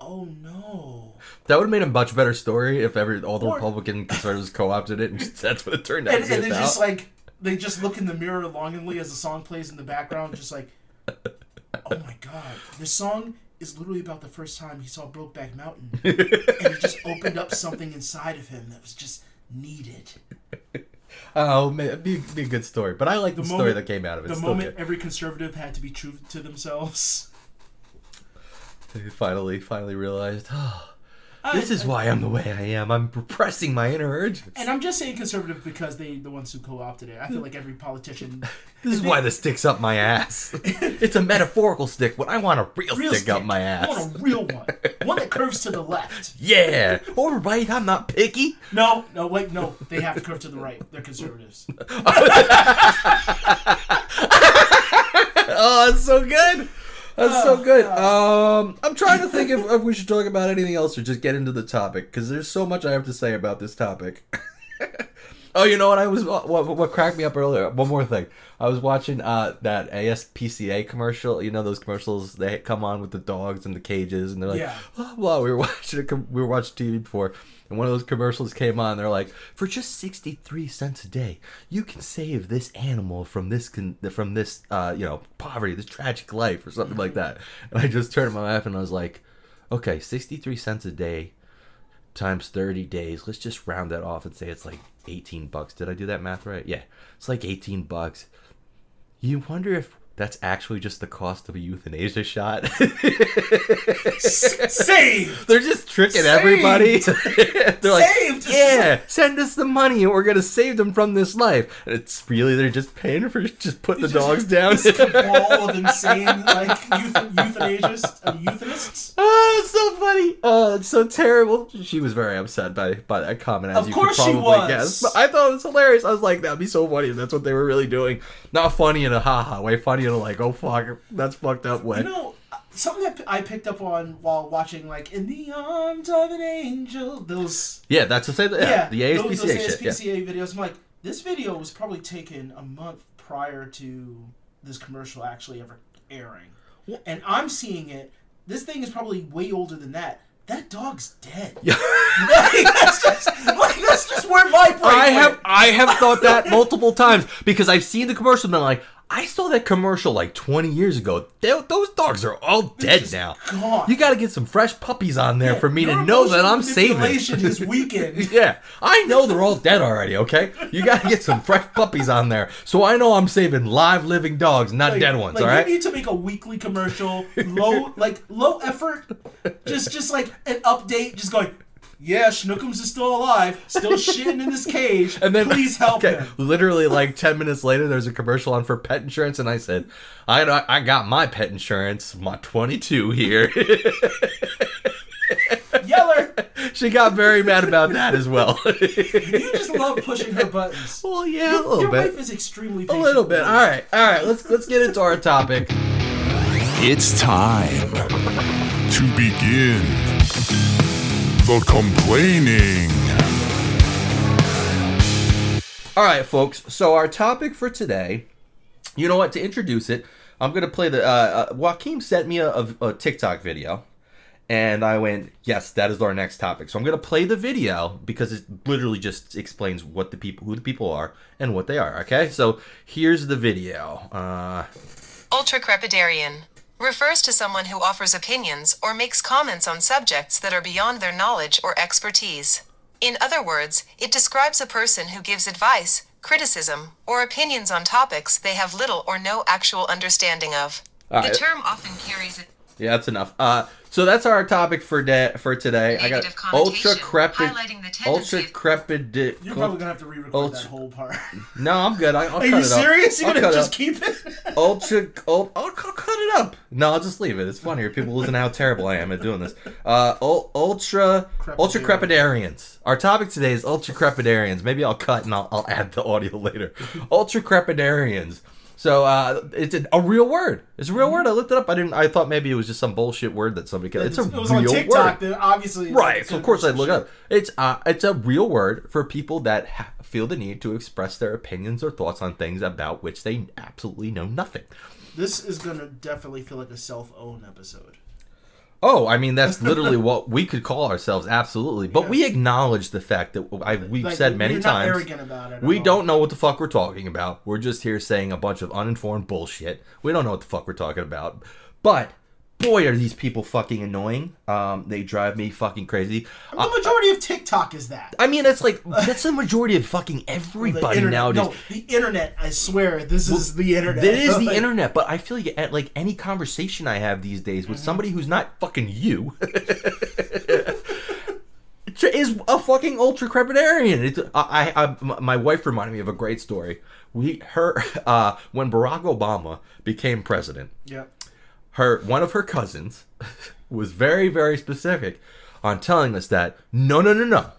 oh no. That would have made a much better story if every all the or, Republican conservatives co-opted it, and just, that's what it turned out. And, to and they're out. Just like they just look in the mirror longingly as the song plays in the background, just like, oh my god, this song is literally about the first time he saw Brokeback Mountain, and it just opened up something inside of him that was just needed. Oh, man, it'd be, be a good story. But I like the, the moment, story that came out of it. The Still moment good. Every conservative had to be true to themselves. They finally, finally realized, oh, I, this is I, why I'm the way I am. I'm repressing my inner urges. And I'm just saying conservative because they the ones who co-opted it. I feel like every politician... this is they, why the stick's up my ass. It's a metaphorical stick, but I want a real, real stick, stick up my ass. I want a real one. One that curves to the left. Yeah. Or right, I'm not picky. No, no, wait, no. They have to curve to the right. They're conservatives. Oh, that's so good. That's oh, so good. Um, I'm trying to think if, if we should talk about anything else or just get into the topic, because there's so much I have to say about this topic. Oh, you know what? I was what, what cracked me up earlier. One more thing. I was watching uh, that A S P C A commercial. You know those commercials they come on with the dogs and the cages, and they're like, yeah. "Blah blah." We were watching a, we were watching T V before, and one of those commercials came on. They're like, "For just sixty-three cents a day, you can save this animal from this con- from this uh, you know poverty, this tragic life, or something like that." And I just turned to my wife and I was like, "Okay, sixty-three cents a day times thirty days. Let's just round that off and say it's like." eighteen bucks. Did I do that math right? Yeah. It's like eighteen bucks. You wonder if that's actually just the cost of a euthanasia shot. Saved! They're just tricking saved. Everybody. They're like, saved! Yeah, send us the money and we're going to save them from this life. And it's really, they're just paying for just putting the dogs down. It's a wall of insane like euth- euthanasists. Uh, euthanists. Oh, it's so funny. Oh, it's so terrible. She was very upset by, by that comment, as of you could probably guess. But I thought it was hilarious. I was like, that'd be so funny if that's what they were really doing. Not funny in a haha way, funny like, oh fuck, that's fucked up way. You know, something that I picked up on while watching, like, In the Arms of an Angel, those... Yeah, that's the same, yeah, yeah the A S P C A those, those A S P C A shit, yeah. videos. I'm like, this video was probably taken a month prior to this commercial actually ever airing. What? And I'm seeing it, this thing is probably way older than that. That dog's dead. Yeah. Like, that's just, like, that's just where my brain I went. have I have thought that multiple times, because I've seen the commercial and I'm like, I saw that commercial like twenty years ago. They, those dogs are all dead now. Gone. You got to get some fresh puppies on there yeah, for me to know that I'm saving. This weekend. Yeah, I know they're all dead already, okay? You got to get some fresh puppies on there so I know I'm saving live living dogs, not like, dead ones, like all right? You need to make a weekly commercial, low like low effort, just just like an update, just going, yeah, Schnookums is still alive, still shitting in this cage. And then, please help okay, him. Literally, like ten minutes later, there's a commercial on for pet insurance, and I said, "I I got my pet insurance, my twenty-two here." Yeller. She got very mad about that as well. You just love pushing her buttons. Well, yeah, your, a little your bit. Your wife is extremely patient. A little bit. All right, all right. Let's let's get into our topic. It's time to begin. The complaining. All right, folks. So our topic for today, you know what? To introduce it, I'm gonna play the. Uh, uh, Joaquin sent me a, a, a TikTok video, and I went, "Yes, that is our next topic." So I'm gonna play the video because it literally just explains what the people, who the people are, and what they are. Okay, so here's the video. Uh, Ultracrepidarian refers to someone who offers opinions or makes comments on subjects that are beyond their knowledge or expertise. In other words, it describes a person who gives advice, criticism, or opinions on topics they have little or no actual understanding of. All right. The term often carries it. Yeah, that's enough. Uh, so that's our topic for de- for today. Negative I got ultra crepid, ultra crepid. You're cl- probably gonna have to re-record ultra, that whole part. No, I'm good. I, I'll Are cut you it serious? You're gonna just up. keep it? Ultra, ul- I'll, I'll cut it up. No, I'll just leave it. It's funnier. People listen to how terrible I am at doing this. Uh, ul- ultra, Crepidarian. ultra crepidarians. Our topic today is ultra crepidarians. Maybe I'll cut and I'll, I'll add the audio later. Ultra crepidarians. So uh, it's a, a real word. It's a real word. I looked it up. I didn't. I thought maybe it was just some bullshit word that somebody could. It's a real word. It was on TikTok. Then obviously, right. So of course I look it up. It's uh, it's a real word for people that ha- feel the need to express their opinions or thoughts on things about which they absolutely know nothing. This is gonna definitely feel like a self-own episode. Oh, I mean, that's literally what we could call ourselves, absolutely. But yeah. we acknowledge the fact that I, we've like, said many times, arrogant about it we all. don't know what the fuck we're talking about. We're just here saying a bunch of uninformed bullshit. We don't know what the fuck we're talking about. But, boy, are these people fucking annoying. Um, they drive me fucking crazy. I mean, the majority uh, of TikTok is that. I mean, it's like, that's the majority of fucking everybody internet, nowadays. No, the internet, I swear, this well, is the internet. It is the internet, but I feel like at like any conversation I have these days with mm-hmm. somebody who's not fucking you is a fucking ultra-crepidarian. It's, I, I, I, my wife reminded me of a great story. We, her, uh, when Barack Obama became president. Yeah. Her one of her cousins was very, very specific on telling us that no, no, no, no,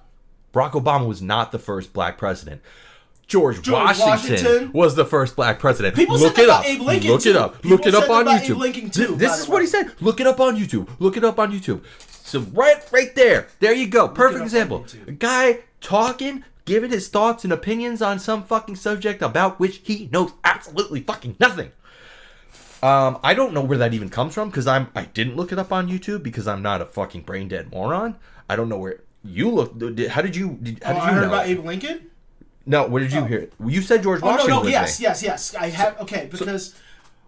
Barack Obama was not the first black president. George, George Washington, Washington was the first black president. People look said it about up. Abe Lincoln look too. it up. People look it up on YouTube. Abe Lincoln too, this this is what he said. Look it up on YouTube. Look it up on YouTube. So right, right there, there you go. Perfect example. A guy talking, giving his thoughts and opinions on some fucking subject about which he knows absolutely fucking nothing. Um, I don't know where that even comes from because I'm I didn't look it up on YouTube because I'm not a fucking brain dead moron. I don't know where you looked. How did you? Did, how oh, did you I heard know? about Abe Lincoln. No, where did you oh. hear it? You said George oh, Washington. No, no, yes, yes, yes. I have okay because so,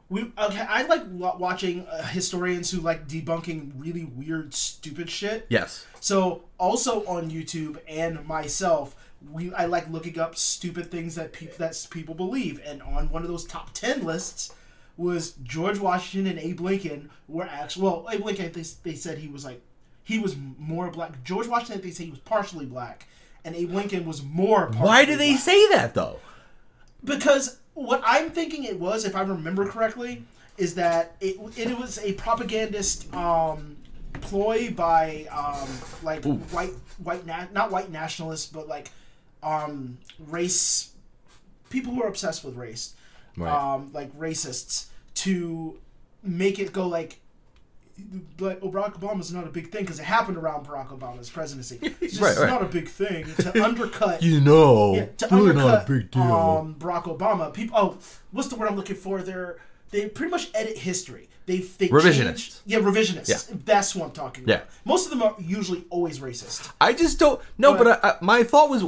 we. Okay, I like watching uh, historians who like debunking really weird, stupid shit. Yes. So also on YouTube and myself. We I like looking up stupid things that people that people believe, and on one of those top ten lists. Was George Washington and Abe Lincoln were actually... Well, Abe Lincoln, they, they said he was like... He was more black. George Washington, they say he was partially black. And Abe Lincoln was more partially Why do they black. say that, though? Because what I'm thinking it was, if I remember correctly, is that it, it was a propagandist um, ploy by, um, like, Ooh. white... white na- Not white nationalists, but, like, um, race... People who are obsessed with race... Right. Um, like racists to make it go like, like oh, Barack Obama's not a big thing because it happened around Barack Obama's presidency. It's just right, right. not a big thing to undercut. You know, yeah, to undercut not a big deal. Um, Barack Obama. People, oh, what's the word I'm looking for? They're They pretty much edit history. They, they Revisionists. Change, yeah, revisionists. Yeah. That's what I'm talking yeah. about. Most of them are usually always racist. I just don't... No, but, but I, I, my thought was,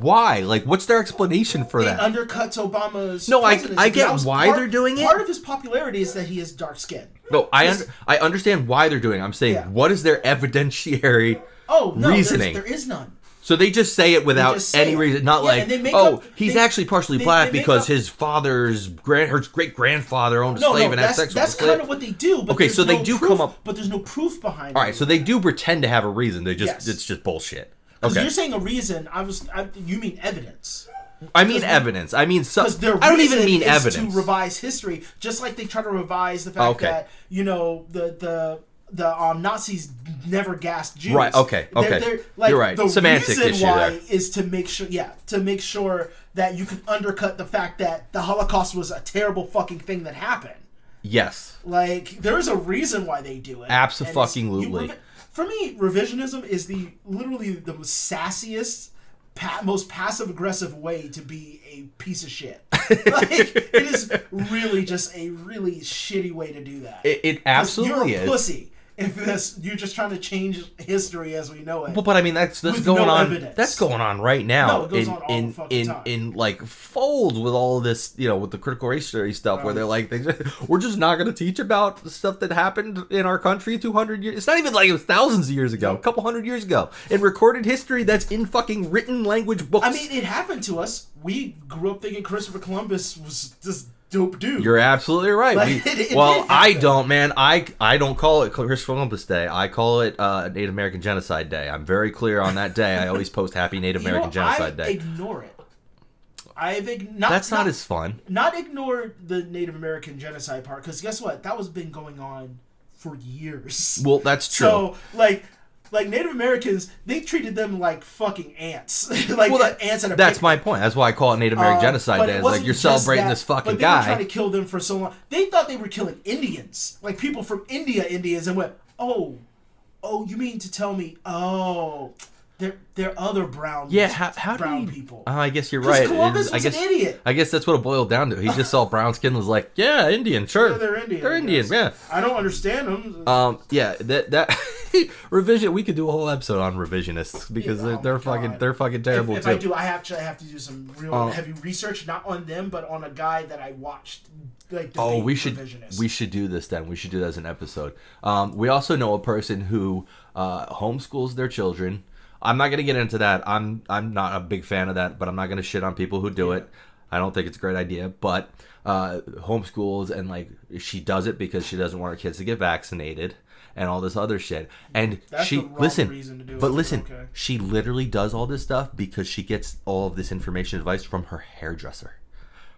why? Like, what's their explanation for it that? It undercuts Obama's... No, I, I get why part, they're doing it. Part of his popularity is that he is dark-skinned. No, I, under, I understand why they're doing it. I'm saying, yeah. what is their evidentiary oh, no, reasoning? There is none. So they just say it without say any it. reason, not yeah, like, oh, up, he's they, actually partially they, black they because up, his father's grand, her great-grandfather owned a no, slave no, and had sex with a slave. That's kind of what they do. But okay, so they no do proof, come up. But there's no proof behind it. All right, so they do pretend to have a reason. They just yes. It's just bullshit. Because okay. you're saying a reason, I was I, you mean evidence. I mean evidence. I mean, so, I don't even mean evidence. To revise history, just like they try to revise the fact okay. that, you know, the... the The um, Nazis never gassed Jews. Right. Okay. Okay. They're, they're, like, you're right. The Semantic reason issue why there. is to make sure, yeah, to make sure that you can undercut the fact that the Holocaust was a terrible fucking thing that happened. Yes. Like there is a reason why they do it. Abso-fucking-lutely. For me, revisionism is the literally the sassiest, pa- most passive aggressive way to be a piece of shit. Like, it is really just a really shitty way to do that. It, it absolutely you're a is. Pussy. If this, you're just trying to change history as we know it. Well, but I mean, that's that's going no on. Evidence. That's going on right now. No, it goes in, on all in, the fucking in, time. In like folds with all this, you know, with the critical race theory stuff, right. where they're like, they just, we're just not going to teach about the stuff that happened in our country two hundred years. It's not even like it was thousands of years ago, yeah. a couple hundred years ago, in recorded history that's in fucking written language books. I mean, it happened to us. We grew up thinking Christopher Columbus was just. Dope dude. You're absolutely right. Like, we, it, it well, I don't, man. I I don't call it Christopher Columbus Day. I call it uh, Native American Genocide Day. I'm very clear on that day. I always post Happy Native you American know, Genocide I Day. Ignore it. I've ign- not, That's not, not as fun. Not ignore the Native American Genocide part, because guess what? That was been going on for years. Well, that's true. So, like... Like, Native Americans, they treated them like fucking ants. like well, that, ants at a That's picnic. My point. That's why I call it Native American uh, Genocide Day. It's like, you're celebrating that, this fucking but guy. They were trying to kill them for so long. They thought they were killing Indians. Like, people from India, Indians, and went, oh, oh, you mean to tell me, oh, they're, they're other brown, yeah, how, how brown do you, people. Uh, I guess you're right. Columbus was I guess, an idiot. I guess that's what it boiled down to. He just saw brown skin and was like, yeah, Indian, sure. Yeah, they're Indian. They're Indian, yeah. I don't understand them. Um, yeah, that... that Revision. We could do a whole episode on revisionists because yeah, they're, oh they're fucking they're fucking terrible. If, if too. I do, I have to I have to do some real um, heavy research, not on them, but on a guy that I watched. Like, oh, we should we should do this then. We should do that as an episode. Um, we also know a person who uh, homeschools their children. I'm not gonna get into that. I'm I'm not a big fan of that, but I'm not gonna shit on people who do yeah. it. I don't think it's a great idea, but uh, homeschools and like she does it because she doesn't want her kids to get vaccinated. And all this other shit. And that's she, the wrong listen, reason to do it. But listen, okay. she literally does all this stuff because she gets all of this information advice from her hairdresser.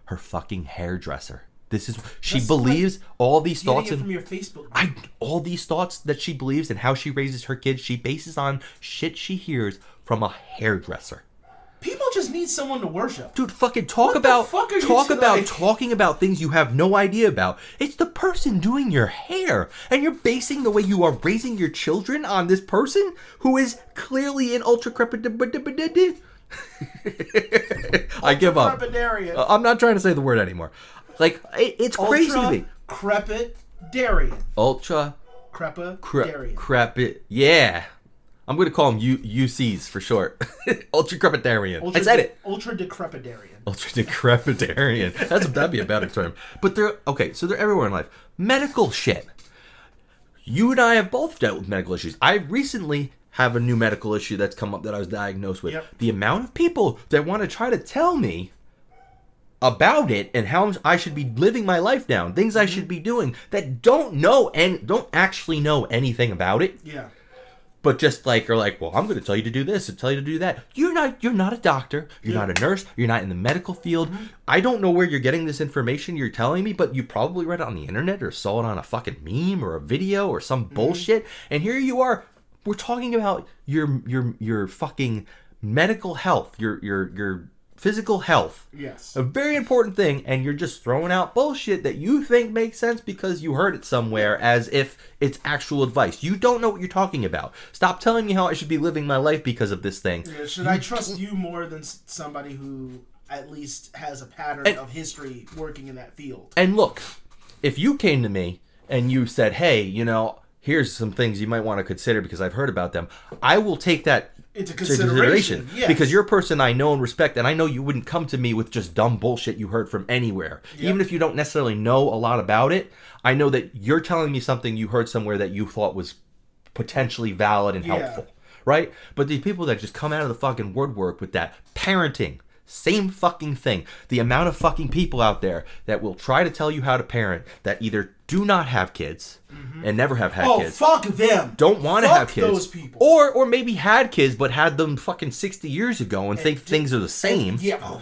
Her fucking hairdresser. This is, she that's believes like, all these thoughts. And, from your Facebook I, all these thoughts that she believes and how she raises her kids, she bases on shit she hears from a hairdresser. People just need someone to worship. Dude, fucking talk what about fuck talk about like? talking about things you have no idea about. It's the person doing your hair. And you're basing the way you are raising your children on this person who is clearly an ultracrepidarian. I give up. I'm not trying to say the word anymore. Like, it, it's ultra crazy to me. Crepidarian. Ultra. Crepa. Crepidarian. Crepid. Yeah. I'm going to call him U- U Cs for short. Ultracrepidarian. Ultra I said de- it. Ultra-decrepidarian. Ultra-decrepidarian. That's, that'd be a better term. But they're, okay, so they're everywhere in life. Medical shit. You and I have both dealt with medical issues. I recently have a new medical issue that's come up that I was diagnosed with. Yep. The amount of people that want to try to tell me about it and how I should be living my life now, things I should be doing that don't know and don't actually know anything about it. Yeah. But just like, are like, well, I'm going to tell you to do this and tell you to do that. You're not, you're not a doctor. You're yeah. not a nurse. You're not in the medical field. Mm-hmm. I don't know where you're getting this information you're telling me, but you probably read it on the internet or saw it on a fucking meme or a video or some mm-hmm. bullshit. And here you are. We're talking about your, your, your fucking medical health, your, your, your physical health. Yes. A very important thing. And you're just throwing out bullshit that you think makes sense because you heard it somewhere as if it's actual advice. You don't know what you're talking about. Stop telling me how I should be living my life because of this thing. Yeah, should you, I trust you more than somebody who at least has a pattern and, of history working in that field? And look, if you came to me and you said, hey, you know, here's some things you might want to consider because I've heard about them, I will take that into consideration, consideration yes. because you're a person I know and respect, and I know you wouldn't come to me with just dumb bullshit you heard from anywhere. Yep. Even if you don't necessarily know a lot about it, I know that you're telling me something you heard somewhere that you thought was potentially valid and yeah. helpful, right? But these people that just come out of the fucking woodwork with that parenting, same fucking thing. The amount of fucking people out there that will try to tell you how to parent that either do not have kids mm-hmm. and never have had oh, kids. Oh, fuck them. Don't want to have kids. Those people. Or or maybe had kids but had them fucking sixty years ago and, and think d- things are the same. And, yeah. Oh.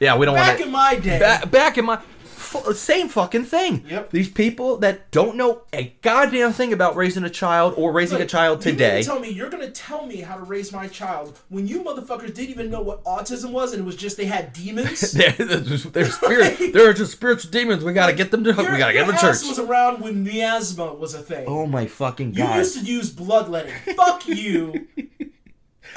yeah, we don't want to. Back in my day. Ba- back in my f- same fucking thing. Yep. These people that don't know a goddamn thing about raising a child or raising Look, a child today. You tell me you're going to tell me how to raise my child when you motherfuckers didn't even know what autism was, and it was just they had demons. they're, they're, spirit, like, they're just spiritual demons. We got to get them to your, we got to get them to church. This was around when miasma was a thing. Oh my fucking god. You used to use bloodletting. Fuck you.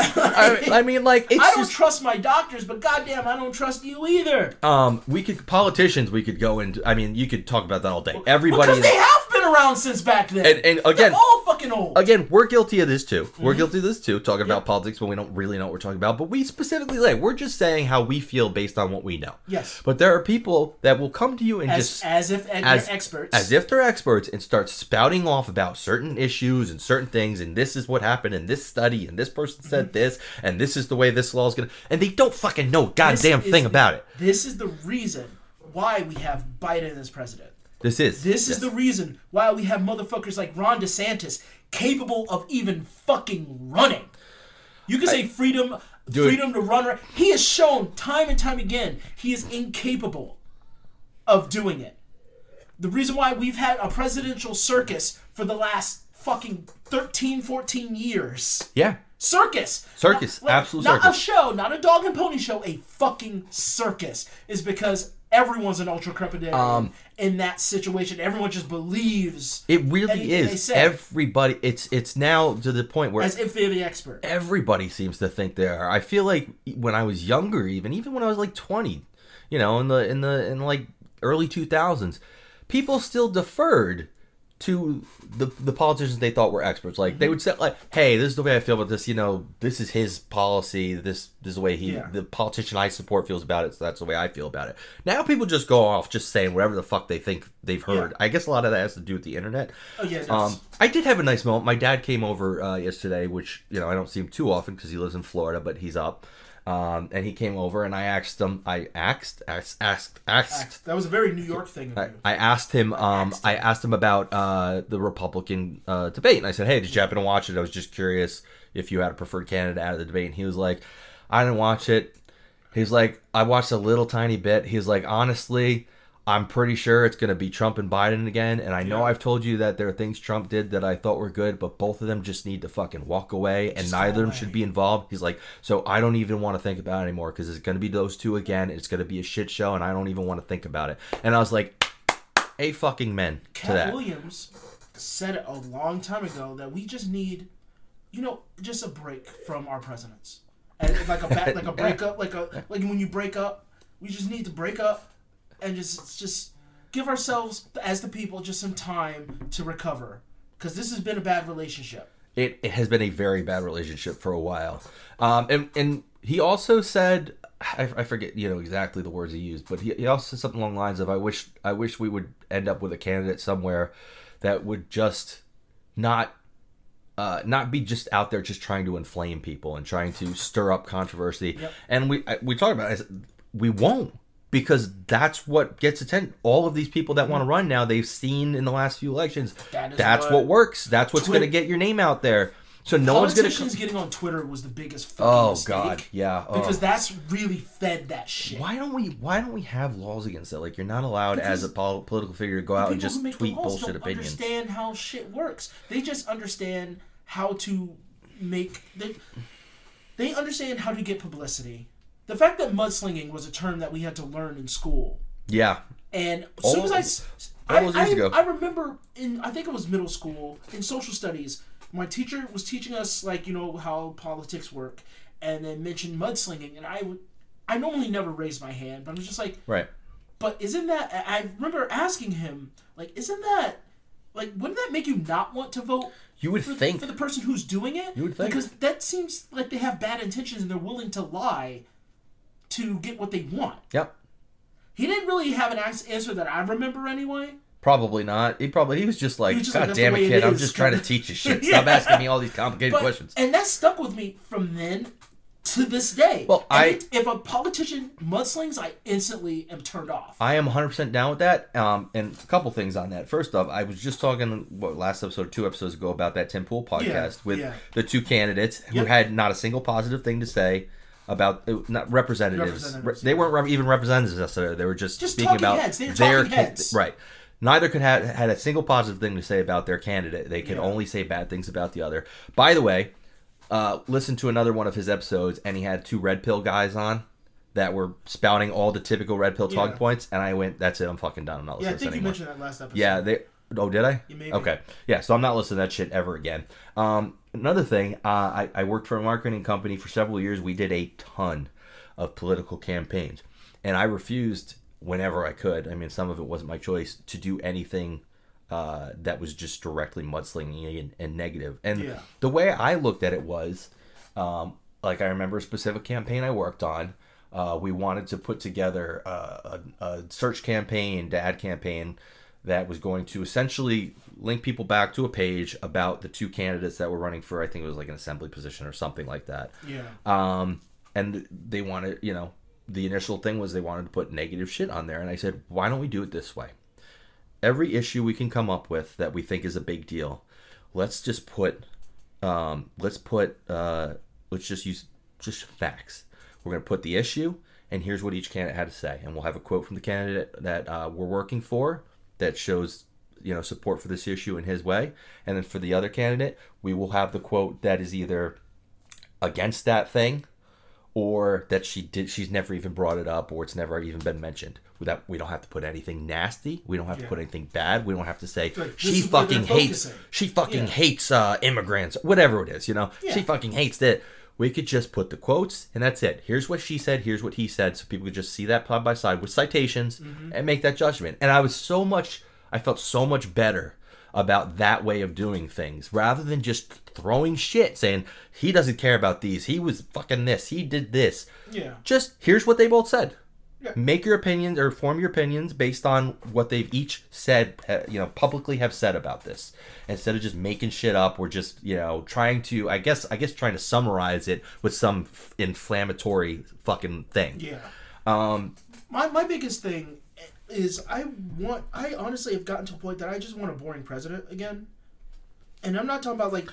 I, I mean, like, it's I don't just, trust my doctors, but goddamn, I don't trust you either. Um, we could politicians. We could go into. I mean, you could talk about that all day. Everybody, because they have been around since back then. And, and again, they're all fucking old. Again, we're guilty of this too. Mm-hmm. We're guilty of this too. Talking yep. about politics when we don't really know what we're talking about, but we specifically like we're just saying how we feel based on what we know. Yes. But there are people that will come to you and as, just as if as, experts, as if they're experts, and start spouting off about certain issues and certain things, and this is what happened, and this study, and this person said. Mm-hmm. This and this is the way this law is gonna, and they don't fucking know goddamn thing about it. This is the reason why we have Biden as president. This is this yes. is the reason why we have motherfuckers like Ron DeSantis capable of even fucking running. You can say I, freedom, dude. freedom to run. He has shown time and time again he is incapable of doing it. The reason why we've had a presidential circus for the last fucking thirteen, fourteen years. Yeah. Circus. Circus. Not, like, absolute not circus. Not a show, not a dog and pony show, a fucking circus is because everyone's an ultracrepidarian um, in that situation. Everyone just believes. It really is. They say. Everybody, it's it's now to the point where. As if they're the expert. Everybody seems to think they are. I feel like when I was younger, even, even when I was like twenty, you know, in the in the in like early two thousands, people still deferred to the the politicians they thought were experts. Like, they would say, like, hey, this is the way I feel about this, you know, this is his policy, this, this is the way he, yeah. the politician I support feels about it, so that's the way I feel about it. Now people just go off just saying whatever the fuck they think they've heard. Yeah. I guess a lot of that has to do with the internet. Oh, yeah, um, I did have a nice moment. My dad came over uh, yesterday, which, you know, I don't see him too often because he lives in Florida, but he's up. Um, and he came over, and I asked him. I asked, asked, asked, asked. That was a very New York thing. I, I asked him. Um, I asked him about uh, the Republican uh, debate, and I said, "Hey, did you happen to watch it? I was just curious if you had a preferred candidate out of the debate." And he was like, "I didn't watch it." He's like, "I watched a little tiny bit." He's like, "Honestly, I'm pretty sure it's going to be Trump and Biden again, and I know yeah. I've told you that there are things Trump did that I thought were good, but both of them just need to fucking walk away, and just neither of them should be involved." He's like, so I don't even want to think about it anymore, because it's going to be those two again, it's going to be a shit show, and I don't even want to think about it. And I was like, a fucking men to Cat that. Williams said it a long time ago that we just need, you know, just a break from our presidents. And like a ba- like a breakup, like a like when you break up, we just need to break up. And just just give ourselves, as the people, just some time to recover. Because this has been a bad relationship. It it has been a very bad relationship for a while. Um, and, and he also said, I, I forget you know exactly the words he used, but he, he also said something along the lines of, I wish I wish we would end up with a candidate somewhere that would just not Uh, not be just out there just trying to inflame people and trying to stir up controversy. Yep. And we, we talked about it. We won't. Because that's what gets attention. All of these people that want to run now, they've seen in the last few elections. That is that's what, what works. That's what's Twi- going to get your name out there. So no one's going to. Politicians getting on Twitter was the biggest fucking oh, mistake. Oh god, yeah. Oh. Because that's really fed that shit. Why don't we? Why don't we have laws against that? Like, you're not allowed because as a pol- political figure to go out and just tweet bullshit don't opinion. Understand how shit works. They just understand how to make. They, they understand how to get publicity. The fact that mudslinging was a term that we had to learn in school. Yeah. And as all soon as I, I, I, ago. I remember in, I think it was middle school, in social studies, my teacher was teaching us, like, you know, how politics work, and then mentioned mudslinging. And I would, I normally never raise my hand, but I was just like, right. But isn't that, I remember asking him, like, isn't that, like, wouldn't that make you not want to vote? You would for, think. For the person who's doing it? You would think. Because that seems like they have bad intentions and they're willing to lie to get what they want. Yep. He didn't really have an answer that I remember anyway. Probably not. He probably, he was just like, was just God like, damn it, kid, it I'm just trying to teach you shit. Stop yeah. asking me all these complicated but, questions. And that stuck with me from then to this day. Well, I, it, if a politician mudslings, I instantly am turned off. I am one hundred percent down with that. Um, and a couple things on that. First off, I was just talking what, last episode, two episodes ago, about that Tim Pool podcast yeah, with yeah. the two candidates yep. who had not a single positive thing to say about not representatives. representatives Re- they weren't re- even representatives necessarily. They were just, just speaking about heads. They're their candidates. Right. Neither could have had a single positive thing to say about their candidate. They could yeah. only say bad things about the other. By the way, uh, listen to another one of his episodes, and he had two red pill guys on that were spouting all the typical red pill talking yeah. points, and I went, that's it, I'm fucking done. I'm not listening to this anymore. Yeah, I think you mentioned that last episode. Yeah, they... Oh, did I? Yeah, maybe. Okay. Yeah, so I'm not listening to that shit ever again. Um, another thing, uh, I, I worked for a marketing company for several years. We did a ton of political campaigns, and I refused... whenever I could. I mean, some of it wasn't my choice to do anything uh, that was just directly mudslinging and, and negative. And yeah. the way I looked at it was, um, like I remember a specific campaign I worked on. Uh, we wanted to put together a, a, a search campaign, ad campaign that was going to essentially link people back to a page about the two candidates that were running for, I think it was like an assembly position or something like that. Yeah. Um, and they wanted, you know, the initial thing was they wanted to put negative shit on there. And I said, why don't we do it this way? Every issue we can come up with that we think is a big deal, let's just put, um, let's put, uh, let's just use just facts. We're going to put the issue, and here's what each candidate had to say. And we'll have a quote from the candidate that uh, we're working for that shows, you know, support for this issue in his way. And then for the other candidate, we will have the quote that is either against that thing, or that she did, she's never even brought it up, or it's never even been mentioned. Without, we don't have to put anything nasty. We don't have yeah. to put anything bad. We don't have to say like, she, fucking hates, she fucking yeah. hates. She uh, fucking hates immigrants. Whatever it is, you know. Yeah. She fucking hates that. We could just put the quotes, and that's it. Here's what she said. Here's what he said. So people could just see that side by side with citations mm-hmm. and make that judgment. And I was so much. I felt so much better about that way of doing things, rather than just throwing shit saying he doesn't care about these, he was fucking this, he did this. Yeah. Just here's what they both said. Yeah. Make your opinions or form your opinions based on what they've each said, you know, publicly have said about this, instead of just making shit up or just, you know, trying to, I guess, I guess trying to summarize it with some f- inflammatory fucking thing. Yeah. Um, my my biggest thing is I want, I honestly have gotten to a point that I just want a boring president again. And I'm not talking about like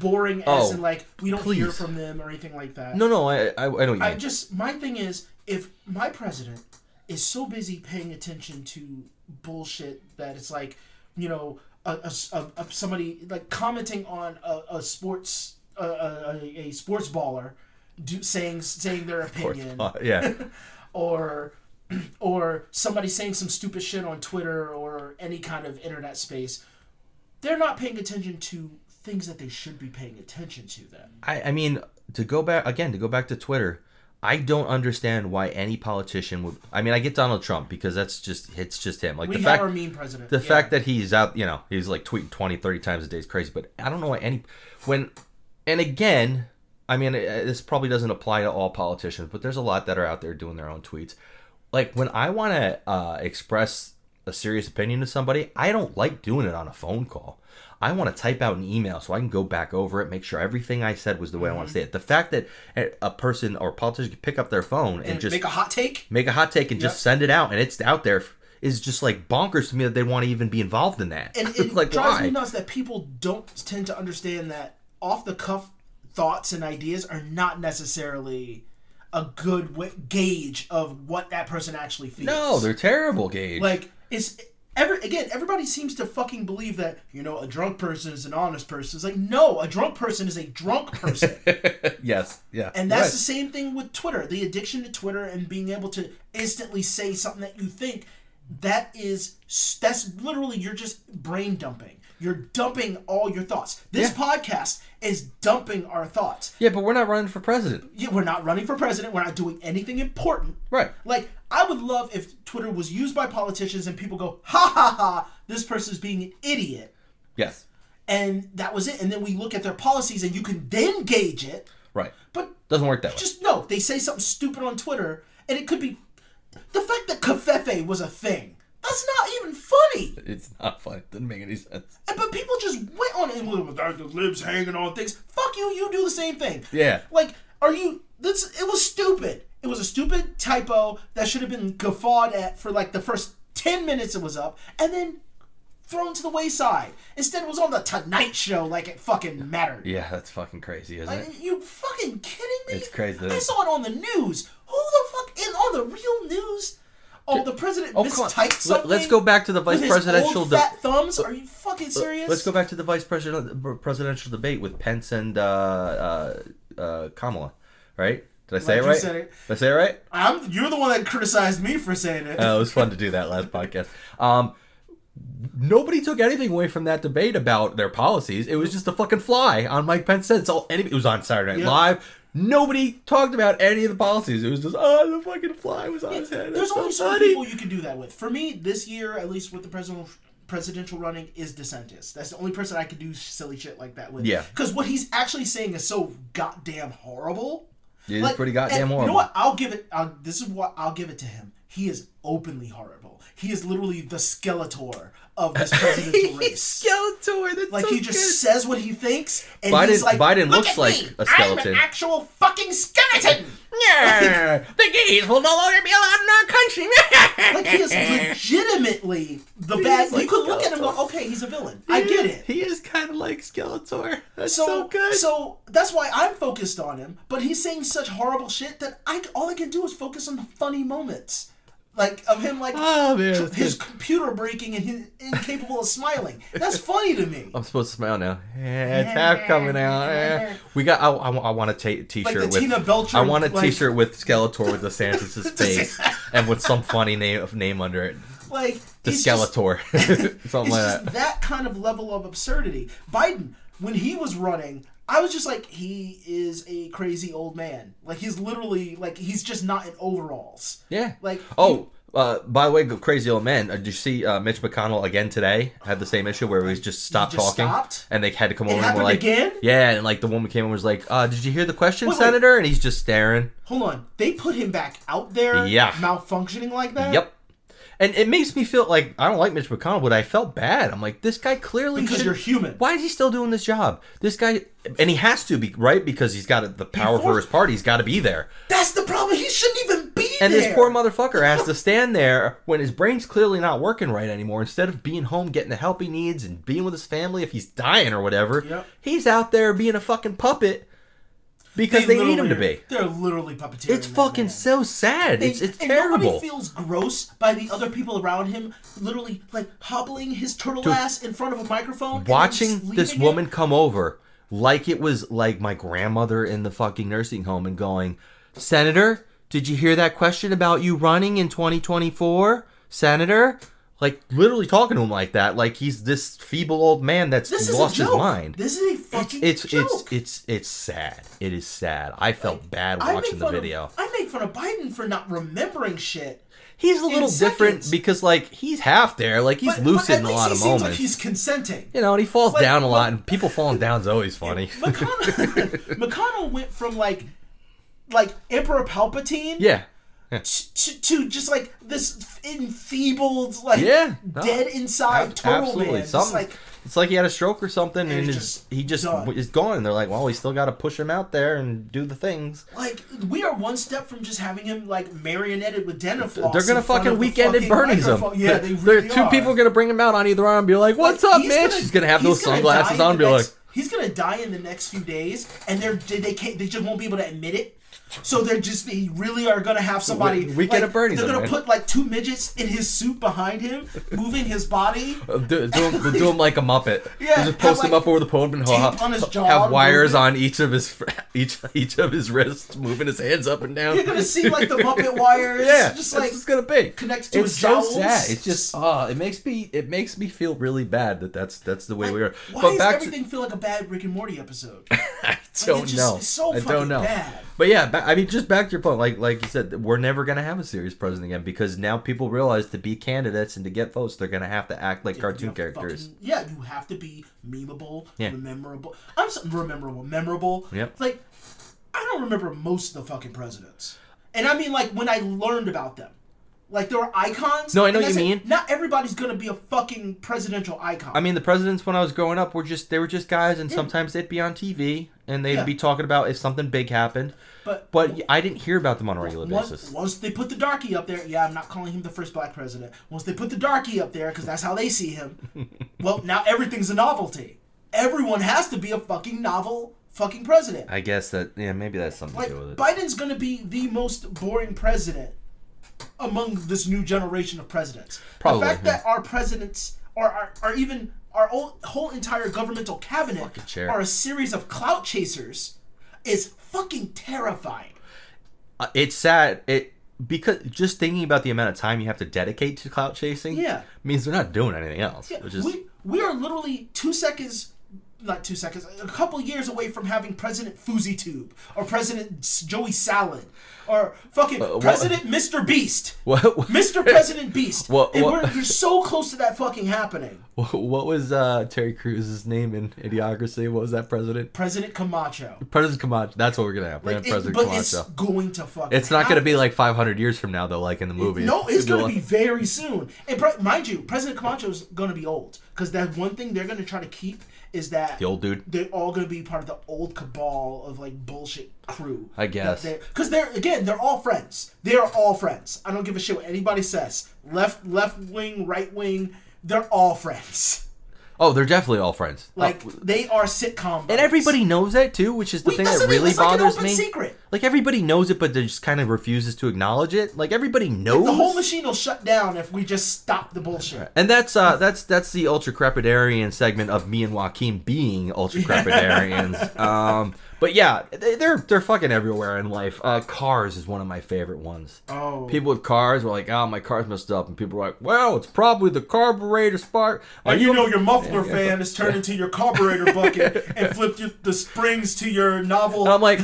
boring as oh, in like we don't please. hear from them or anything like that. No, no, I, I, I don't. I mean. Just my thing is if my president is so busy paying attention to bullshit that it's like, you know, a, a, a somebody like commenting on a, a sports a, a, a sports baller do, saying saying their opinion, sports, yeah, or. or somebody saying some stupid shit on Twitter or any kind of internet space, they're not paying attention to things that they should be paying attention to then. I, I mean, to go back, again, to go back to Twitter, I don't understand why any politician would... I mean, I get Donald Trump because that's just, it's just him. Like we the have fact, our mean president. The yeah. fact that he's out, you know, he's like tweeting twenty, thirty times a day is crazy, but I don't know why any... when, and again, I mean, this probably doesn't apply to all politicians, but there's a lot that are out there doing their own tweets. Like, when I want to uh, express a serious opinion to somebody, I don't like doing it on a phone call. I want to type out an email so I can go back over it, make sure everything I said was the way mm-hmm. I want to say it. The fact that a person or a politician can pick up their phone and, and just... make a hot take? Make a hot take and yep. just send it out, and it's out there, is just, like, bonkers to me that they want to even be involved in that. And it like, drives why? me nuts that people don't tend to understand that off-the-cuff thoughts and ideas are not necessarily... a good w- gauge of what that person actually feels. No, they're terrible gauge. Like, it's every again, everybody seems to fucking believe that, you know, a drunk person is an honest person. It's like, no, a drunk person is a drunk person. Yes, yeah. And that's right. The same thing with Twitter. The addiction to Twitter and being able to instantly say something that you think, that is, that's literally, you're just brain dumping. You're dumping all your thoughts. This yeah. podcast is dumping our thoughts. Yeah, but we're not running for president. Yeah, we're not running for president. We're not doing anything important. Right. Like, I would love if Twitter was used by politicians and people go, ha ha ha, this person's being an idiot. Yes. And that was it. And then we look at their policies and you can then gauge it. Right. But doesn't work that way. Just no. They say something stupid on Twitter and it could be... The fact that Covfefe was a thing, that's not even funny. It's not funny. It doesn't make any sense. And, but people just went on it and went, the libs hanging on things. Fuck you. You do the same thing. Yeah. Like, are you... This, it was stupid. It was a stupid typo that should have been guffawed at for like the first ten minutes it was up. And then... thrown to the wayside. Instead, it was on the Tonight Show like it fucking mattered. Yeah, that's fucking crazy, isn't like, it? You fucking kidding me? It's crazy. I saw it on the news. Who the fuck in all the real news? Oh, the president oh, mistyped something? Let's go back to the vice with presidential debate. Fat thumbs? Are you fucking serious? Let's go back to the vice president presidential debate with Pence and uh, uh, uh, Kamala, right? Did I say like it right? You said it. Did I say it right? I'm, you're the one that criticized me for saying it. Uh, it was fun to do that last podcast. Um, Nobody took anything away from that debate about their policies. It was just a fucking fly on Mike Pence. It's all any. It was on Saturday Night yeah. Live. Nobody talked about any of the policies. It was just oh, the fucking fly was on yeah, his head. There's That's only so certain people you can do that with. For me, this year, at least with the presidential presidential running, is DeSantis. That's the only person I could do silly shit like that with. Yeah, because what he's actually saying is so goddamn horrible. It like, is pretty goddamn horrible. You know what? I'll give it. I'll, this is what I'll give it to him. He is openly horrible. He is literally the Skeletor of this presidential race. Skeletor, that's like so he just good. Says what he thinks, and Biden, he's like, Biden look looks at like me. A skeleton. I'm an actual fucking skeleton. Yeah, like, the gays will no longer be allowed in our country. Like he is legitimately the he bad. Like you could Skeletor. Look at him and go, okay, he's a villain. He I get is, it. He is kind of like Skeletor. That's so, so good. So that's why I'm focused on him. But he's saying such horrible shit that I all I can do is focus on the funny moments. Like, of him, like, oh, man, his good. Computer breaking and he's incapable of smiling. That's funny to me. I'm supposed to smile now. Yeah, it's half coming out. Yeah. We got, I, I, I want a t- t-shirt like with, Tina Belcher, I want a like, t-shirt with Skeletor with DeSantis' face and with some funny name name under it. Like, the Skeletor. Just, something like just that. That kind of level of absurdity. Biden, when he was running, I was just like, he is a crazy old man. Like, he's literally, like, he's just not in overalls. Yeah. Like, oh, he, uh, by the way, crazy old man, did you see uh, Mitch McConnell again today? Had the same issue where he was just stopped just talking. Stopped? And they had to come it over and were like, again? Yeah, and like the woman came and was like, uh, did you hear the question, wait, Senator? Wait. And he's just staring. Hold on. They put him back out there yeah. malfunctioning like that? Yep. And it makes me feel like, I don't like Mitch McConnell, but I felt bad. I'm like, this guy clearly... Because you're human. Why is he still doing this job? This guy... And he has to be, right? Because he's got the power for his party. He's got to be there. That's the problem. He shouldn't even be there. And this poor motherfucker has to stand there when his brain's clearly not working right anymore. Instead of being home, getting the help he needs, and being with his family if he's dying or whatever, yep. he's out there being a fucking puppet. Because they, they need him to be. They're literally puppeteering. It's fucking man. So sad. They, it's it's and terrible. Nobody feels gross by the other people around him, literally like hobbling his turtle Dude, ass in front of a microphone. Watching this woman it. Come over, like it was like my grandmother in the fucking nursing home, and going, Senator, did you hear that question about you running in twenty twenty-four, Senator? Like, literally talking to him like that. Like, he's this feeble old man that's this lost his mind. This is a fucking it's, it's, joke. It's, it's, it's sad. It is sad. I felt like, bad watching the video. Of, I make fun of Biden for not remembering shit. He's a little different seconds. Because, like, he's half there. Like, he's but, lucid but in a lot of moments. He seems like he's consenting. You know, and he falls like, down a lot. Like, and people falling down is always funny. McConnell, McConnell went from, like, like Emperor Palpatine... Yeah. Yeah. To, to just like this enfeebled, like yeah, no, dead inside ab- total man. It's like, it's like he had a stroke or something, and, and just he just done. Is gone. And they're like, well, we still got to push him out there and do the things. Like we are one step from just having him like marionetted with dentifloss. They're gonna fucking weekend at Bernie's him. Yeah, they really are. Two people are gonna bring him out on either arm, and be like, "What's like, up, man?" She's gonna have those gonna sunglasses on, and be next, like, "He's gonna die in the next few days," and they're they can't they just won't be able to admit it. So they're just, they really are going to have somebody. We get like, a Bernie. They're going to put like two midgets in his suit behind him, moving his body. Do, do, him, do him like a Muppet. Yeah. Just post him like, up over the podium and have, on his jaw, have wires moving. on each of his each each of his wrists, moving his hands up and down. You're going to see like the Muppet wires. Yeah. Just like it's going to be connected to it's his so jowls. Sad. It's just uh, it makes me it makes me feel really bad that that's that's the way like, we are. Why but does back everything to, feel like a bad Rick and Morty episode? I don't like, it's just, know. It's so I don't know. Bad. But yeah, I mean, just back to your point, like like you said, we're never going to have a serious president again because now people realize to be candidates and to get votes, they're going to have to act like yeah, cartoon characters. Fucking, yeah, you have to be memeable, yeah. rememberable. I'm so, rememberable, memorable. Yep. Like, I don't remember most of the fucking presidents. And I mean, like, when I learned about them. Like, there were icons. No, I know what you mean. Not everybody's going to be a fucking presidential icon. I mean, the presidents when I was growing up were just, they were just guys, and yeah. sometimes they'd be on T V, and they'd yeah. be talking about if something big happened. But but I didn't hear about them on a regular once, basis. Once they put the darkie up there, yeah, I'm not calling him the first black president. Once they put the darkie up there, because that's how they see him, well, now everything's a novelty. Everyone has to be a fucking novel fucking president. I guess that, yeah, maybe that's something like, to do with it. Biden's going to be the most boring president among this new generation of presidents. Probably, the fact yeah. that our presidents or our, our even our old, whole entire governmental cabinet are a series of clout chasers is fucking terrifying. Uh, it's sad. It because just thinking about the amount of time you have to dedicate to clout chasing yeah. means they're not doing anything else. Yeah. Which is, we, we are literally two seconds... Not two seconds. A couple years away from having President Fousey Tube or President Joey Salad or fucking uh, President what? Mister Beast. What? What? Mister President Beast. What? And what? We're, we're so close to that fucking happening. What was uh, Terry Crews' name in Idiocracy? What was that president? President Camacho. President Camacho. That's what we're going to have. Like it, President but Camacho. It's going to fucking It's not going to be like five hundred years from now, though, like in the movie. It, no, it's going to be very soon. And pre- mind you, President Camacho's going to be old because that one thing they're going to try to keep is that the old dude. They're all going to be part of the old cabal of like bullshit crew. I guess. Because they're, they're, again, they're all friends. They are all friends. I don't give a shit what anybody says. Left left wing, right wing, they're all friends. Oh, they're definitely all friends. Like, oh. they are sitcom buddies. And everybody knows that too, which is the Wait, thing that really it's bothers like an open me. Secret. Like, everybody knows it, but they just kind of refuses to acknowledge it. Like, everybody knows. Like the whole machine will shut down if we just stop the bullshit. And that's uh, that's that's the Ultracrepidarian segment of me and Joaquin being Ultracrepidarians. um, but yeah, they're they're fucking everywhere in life. Uh, cars is one of my favorite ones. Oh. People with cars were like, oh, my car's messed up. And people were like, well, it's probably the carburetor spark. Are and you, you know your muffler yeah, fan yeah. has turned into your carburetor bucket and flipped your, the springs to your novel. And I'm like...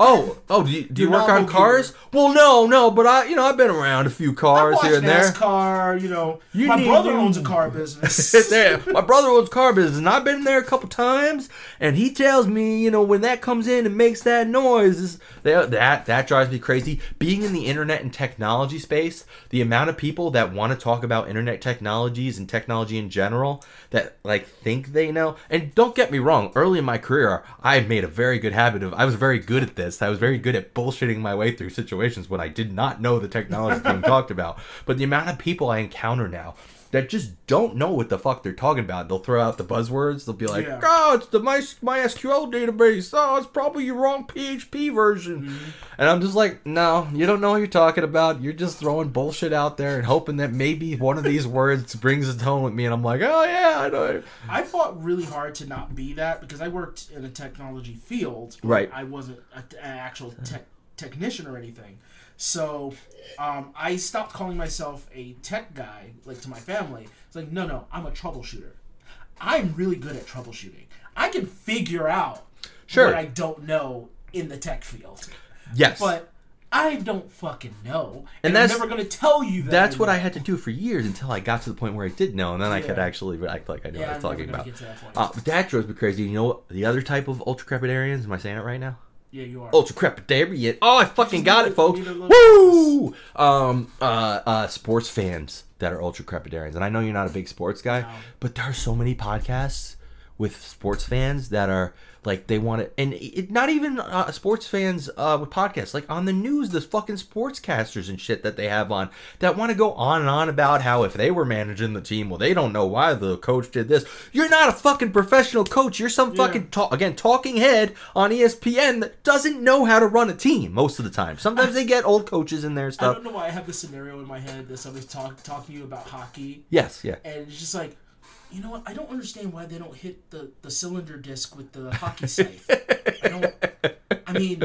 Oh, oh! Do you, do you work on cars? Gear. Well, no, no, but I, you know, I've been around a few cars here and there. NASCAR, you know, you my brother to... owns a car business. there, my brother owns a car business, and I've been there a couple times, and he tells me, you know, when that comes in and makes that noise, that that, that drives me crazy. Being in the internet and technology space, the amount of people that want to talk about internet technologies and technology in general that like think they know, and don't get me wrong, early in my career, I made a very good habit of, I was very good at this. I was very good at bullshitting my way through situations when I did not know the technology being talked about. But the amount of people I encounter now that just don't know what the fuck they're talking about. They'll throw out the buzzwords. They'll be like, yeah. oh, it's the MySQL database. Oh, it's probably your wrong P H P version. Mm-hmm. And I'm just like, no, you don't know what you're talking about. You're just throwing bullshit out there and hoping that maybe one of these words brings it home with me. And I'm like, oh, yeah, I know. I fought really hard to not be that because I worked in a technology field. Right. I wasn't an actual tech technician or anything. So um, I stopped calling myself a tech guy, like to my family. It's like, no, no, I'm a troubleshooter. I'm really good at troubleshooting. I can figure out sure. what I don't know in the tech field. Yes. But I don't fucking know. And, and that's, I'm never going to tell you that. That's anymore. What I had to do for years until I got to the point where I did know, and then yeah. I could actually act like I knew yeah, what I was talking about. That uh, but that drives me crazy. You know the other type of ultracrepidarians? Am I saying it right now? Yeah, you are. Ultracrepidarian. Oh, I fucking got it, folks. Woo! Um, uh, uh, sports fans that are ultracrepidarians. And I know you're not a big sports guy, no. but there are so many podcasts with sports fans that are Like, they want it, and it, not even uh, sports fans uh, with podcasts. Like, on the news, the fucking sportscasters and shit that they have on that want to go on and on about how if they were managing the team, well, they don't know why the coach did this. You're not a fucking professional coach. You're some fucking, yeah. ta- again, talking head on E S P N that doesn't know how to run a team most of the time. Sometimes I, they get old coaches in there and stuff. I don't know why I have this scenario in my head that somebody's talk, talking to you about hockey. Yes, yeah. And it's just like, you know what? I don't understand why they don't hit the, the cylinder disc with the hockey scythe. I don't. I mean,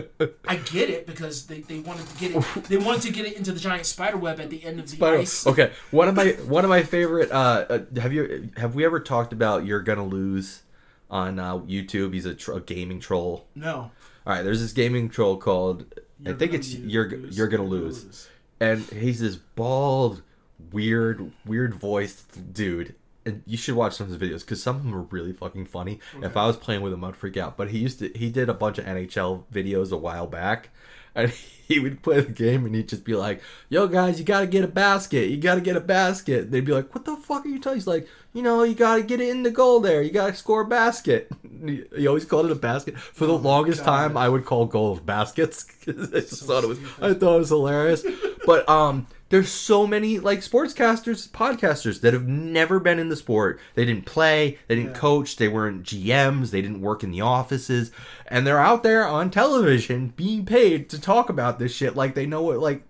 I get it because they, they wanted to get it. They wanted to get it into the giant spider web at the end of the spider. ice. Okay, one of my one of my favorite. Uh, have you have we ever talked about You're Gonna Lose on uh, YouTube? He's a, tro- a gaming troll. No. All right. There's this gaming troll called you're I think it's lose, you're lose, you're gonna lose. lose, and he's this bald, weird, weird voiced dude. And you should watch some of his videos because some of them are really fucking funny. Okay. If I was playing with him, I'd freak out. But he used to, he did a bunch of N H L videos a while back, and he would play the game and he'd just be like, "Yo guys, you gotta get a basket. You gotta get a basket." And they'd be like, "What the fuck are you talking?" He's like, "You know, you gotta get it in the goal there. You gotta score a basket." He, he always called it a basket. For the oh longest God. time, I would call goals baskets because I just so thought it was. Stupid. I thought it was hilarious, but um. There's so many, like, sportscasters, podcasters that have never been in the sport. They didn't play. They didn't yeah. coach. They weren't G Ms. They didn't work in the offices. And they're out there on television being paid to talk about this shit. Like, they know it. Like,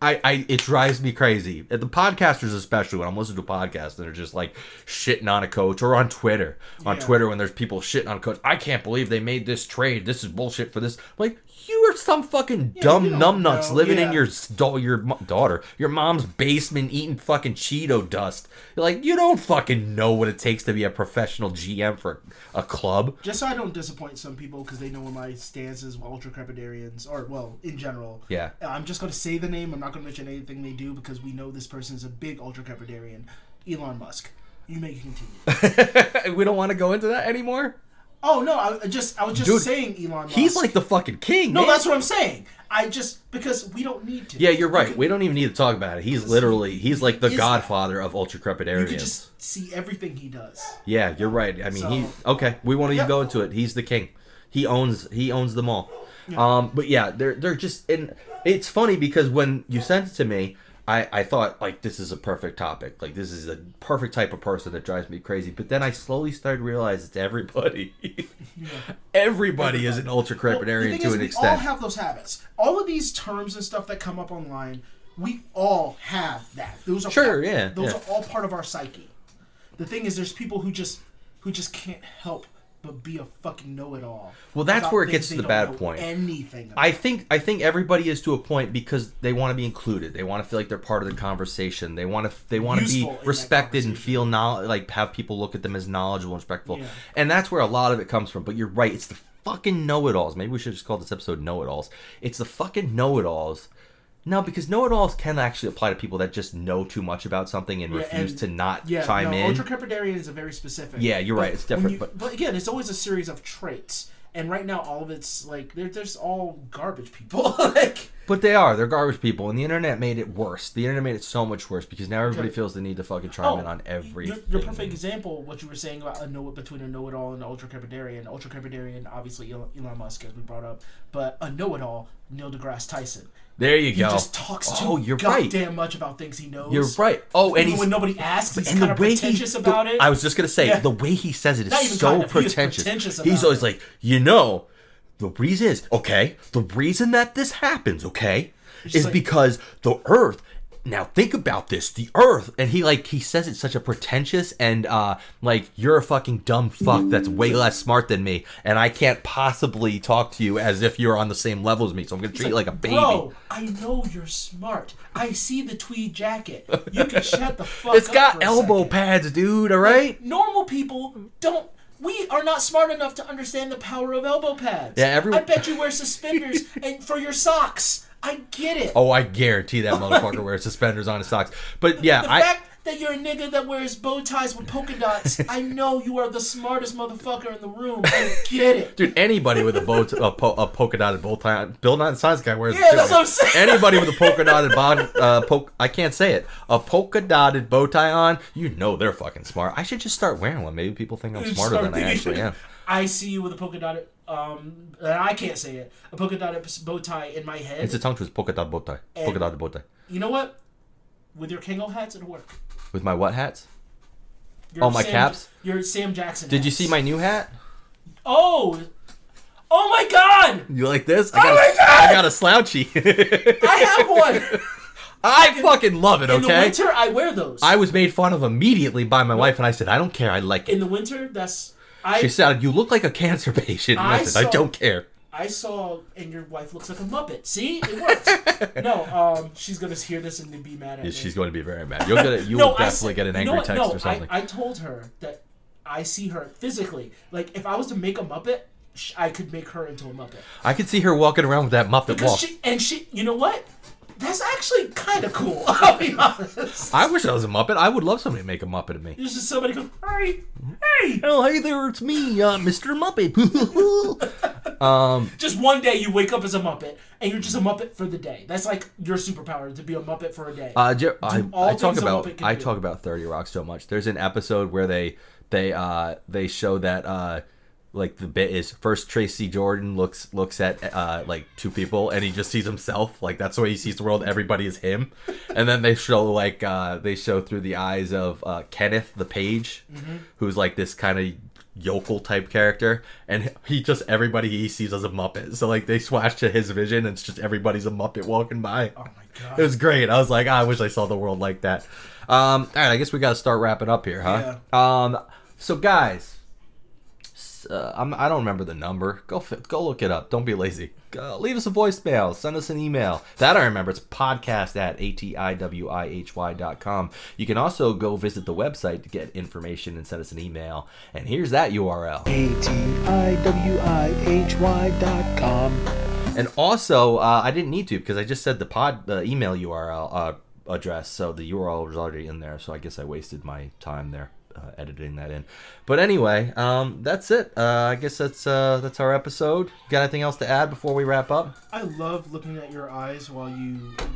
I, I it drives me crazy. The podcasters especially, when I'm listening to podcasts, they're just, like, shitting on a coach. Or on Twitter. Yeah. On Twitter, when there's people shitting on a coach. I can't believe they made this trade. This is bullshit for this. Like, you are some fucking yeah, dumb numbnuts know. living yeah. in your da- your daughter, your mom's basement, eating fucking Cheeto dust. You're like, you don't fucking know what it takes to be a professional G M for a club. Just so I don't disappoint some people because they know where my stance is with Ultracrepidarians, or, well, in general. Yeah. I'm just going to say the name. I'm not going to mention anything they do because we know this person is a big Ultracrepidarian. Elon Musk. You may continue. We don't want to go into that anymore? Oh, no, I just I was just Dude, saying Elon Musk. He's like the fucking king, No, man. That's what I'm saying. I just, because we don't need to. Yeah, you're right. Could, we don't even need to talk about it. He's literally, he's like the godfather that. of Ultracrepidarians. You can just see everything he does. Yeah, you're right. I mean, so, he, okay, we won't even yeah. go into it. He's the king. He owns He owns them all. Yeah. Um, But yeah, they're, they're just, and it's funny because when you sent it to me, I, I thought, like, this is a perfect topic. Like, this is a perfect type of person that drives me crazy. But then I slowly started to realize it's everybody. yeah. everybody. Everybody is an ultra-crepidarian well, to is, an we extent. We all have those habits. All of these terms and stuff that come up online, we all have that. Those are sure, part, yeah. Those yeah. are all part of our psyche. The thing is, there's people who just who just can't help but be a fucking know-it-all. Well, that's where it gets to the bad point. Anything. I think I think everybody is to a point because they want to be included. They want to feel like they're part of the conversation. They want to they want to be respected and feel knowledge, like have people look at them as knowledgeable and respectful. Yeah. And that's where a lot of it comes from. But you're right. It's the fucking know-it-alls. Maybe we should just call this episode know-it-alls. It's the fucking know-it-alls. No, because know-it-alls can actually apply to people that just know too much about something and yeah, refuse and, to not yeah, chime no, in. Ultracrepidarians are very specific. Yeah, you're but right. It's different. You, but... but again, it's always a series of traits. And right now, all of it's like, they're just all garbage people. like, but they are. They're garbage people. And the internet made it worse. The internet made it so much worse because now everybody okay. feels the need to fucking chime oh, in on everything. Your, your perfect example, what you were saying about a know it between a know-it-all and an ultracrepidarian. Ultracrepidarian, obviously Elon Musk, as we brought up. But a know-it-all, Neil deGrasse Tyson. There you he go. He just talks too oh, you're goddamn right. much about things he knows. You're right. Oh, and even when nobody asks, he's kind of pretentious he, about the, it. I was just going to say, yeah. the way he says it is Not even so kind of, pretentious. He is pretentious about he's always it. like, you know, the reason is, okay, the reason that this happens, okay, is like, because the earth, now think about this, the earth, and he like he says it's such a pretentious and uh, like, you're a fucking dumb fuck that's way less smart than me, and I can't possibly talk to you as if you're on the same level as me, so I'm going to treat like, you like a baby. Bro, I know you're smart. I see the tweed jacket. You can shut the fuck it's up. It's got elbow second. pads, dude, all right? Like, normal people don't. We are not smart enough to understand the power of elbow pads. Yeah, everyone. I bet you wear suspenders and for your socks. I get it. Oh, I guarantee that motherfucker wears suspenders on his socks. But yeah, the I. The fact that you're a nigga that wears bow ties with polka dots, I know you are the smartest motherfucker in the room. I get it, dude. Anybody with a bow, t- a, po- a polka dotted bow tie, Bill Nye the Science Guy wears. Yeah, it that's what I'm saying. Anybody with a polka dotted bow, uh, po- I can't say it. A polka dotted bow tie on, you know they're fucking smart. I should just start wearing one. Maybe people think I'm smarter than I actually am. I see you with a polka dot, um, and I can't say it, a polka dot bow tie in my head. It's a tongue twist, polka dot bow tie. And polka dot bow tie. You know what? With your Kangol hats, it'll work. With my what hats? Your oh, Sam, my caps? Your Sam Jackson Did hats. You see my new hat? Oh! Oh my god! You like this? I oh got my a, god! I got a slouchy. I have one! I fucking love it, okay? In the winter, I wear those. I was made fun of immediately by my no. wife, and I said, I don't care, I like it. In the winter, that's... I, she said, you look like a cancer patient. And I, I said, saw, I don't care. I saw, and your wife looks like a Muppet. See? It works. no, um, she's going to hear this and be mad at yeah, me. She's going to be very mad. You'll get a, you no, will definitely said, get an angry no, text no, or something. I, I told her that I see her physically. Like, if I was to make a Muppet, I could make her into a Muppet. I could see her walking around with that Muppet because walk. She, and she, you know what? That's actually kind of cool, I'll be honest. I wish I was a Muppet. I would love somebody to make a Muppet of me. There's just somebody go, hey, hey. Oh, hey there, it's me, uh, Mister Muppet. um, just one day you wake up as a Muppet, and you're just a Muppet for the day. That's like your superpower, to be a Muppet for a day. Uh, do, I, I talk about I do. talk about thirty Rock so much. There's an episode where they they uh, they show that... Uh, Like the bit is first Tracy Jordan looks looks at uh, like two people and he just sees himself, like that's the way he sees the world, everybody is him. And then they show like uh, they show through the eyes of uh, Kenneth the page, mm-hmm. who's like this kind of yokel type character, and he just everybody he sees as a Muppet. So like they swash to his vision and it's just everybody's a Muppet walking by. Oh my god. It was great. I was like, oh, I wish I saw the world like that. Um, alright, I guess we gotta start wrapping up here, huh? Yeah. Um so guys, Uh, I'm, I don't remember the number. Go go look it up. Don't be lazy. Uh, leave us a voicemail. Send us an email. That I remember. It's podcast at atiwihy dot com. You can also go visit the website to get information and send us an email. And here's that U R L. atiwihy dot com. And also, uh, I didn't need to because I just said the pod the email U R L uh, address. So the U R L was already in there. So I guess I wasted my time there. Uh, editing that in, but anyway, um, that's it. Uh, I guess that's uh, that's our episode. You got anything else to add before we wrap up? I love looking at your eyes while you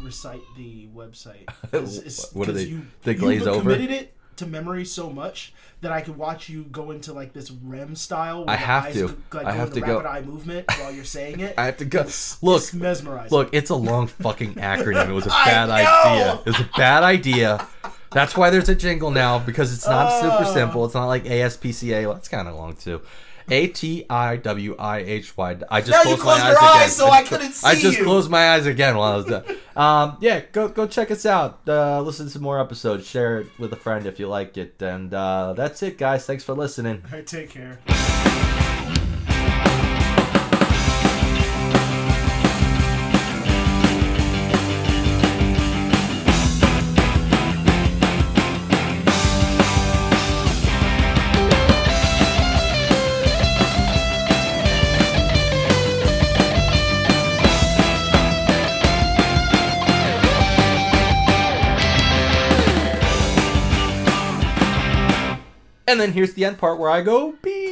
recite the website. It's, it's, what are they? You, they glaze you over. Committed it to memory so much that I could watch you go into like this REM style. I have to. Go, like, I have to go. Rapid eye movement while you're saying it. I have to go. It's, look, it's mesmerizing. Look, it's a long fucking acronym. It was a bad idea. It was a bad idea. That's why there's a jingle now, because it's not uh, super simple. It's not like A S P C A. Well, that's kind of long, too. A T I W I H Y. I just now closed you closed my eyes, eyes again. So I couldn't see I just you. closed my eyes again while I was done. um, yeah, go go check us out. Uh, listen to more episodes. Share it with a friend if you like it. And uh, that's it, guys. Thanks for listening. All right, take care. And then here's the end part where I go beep.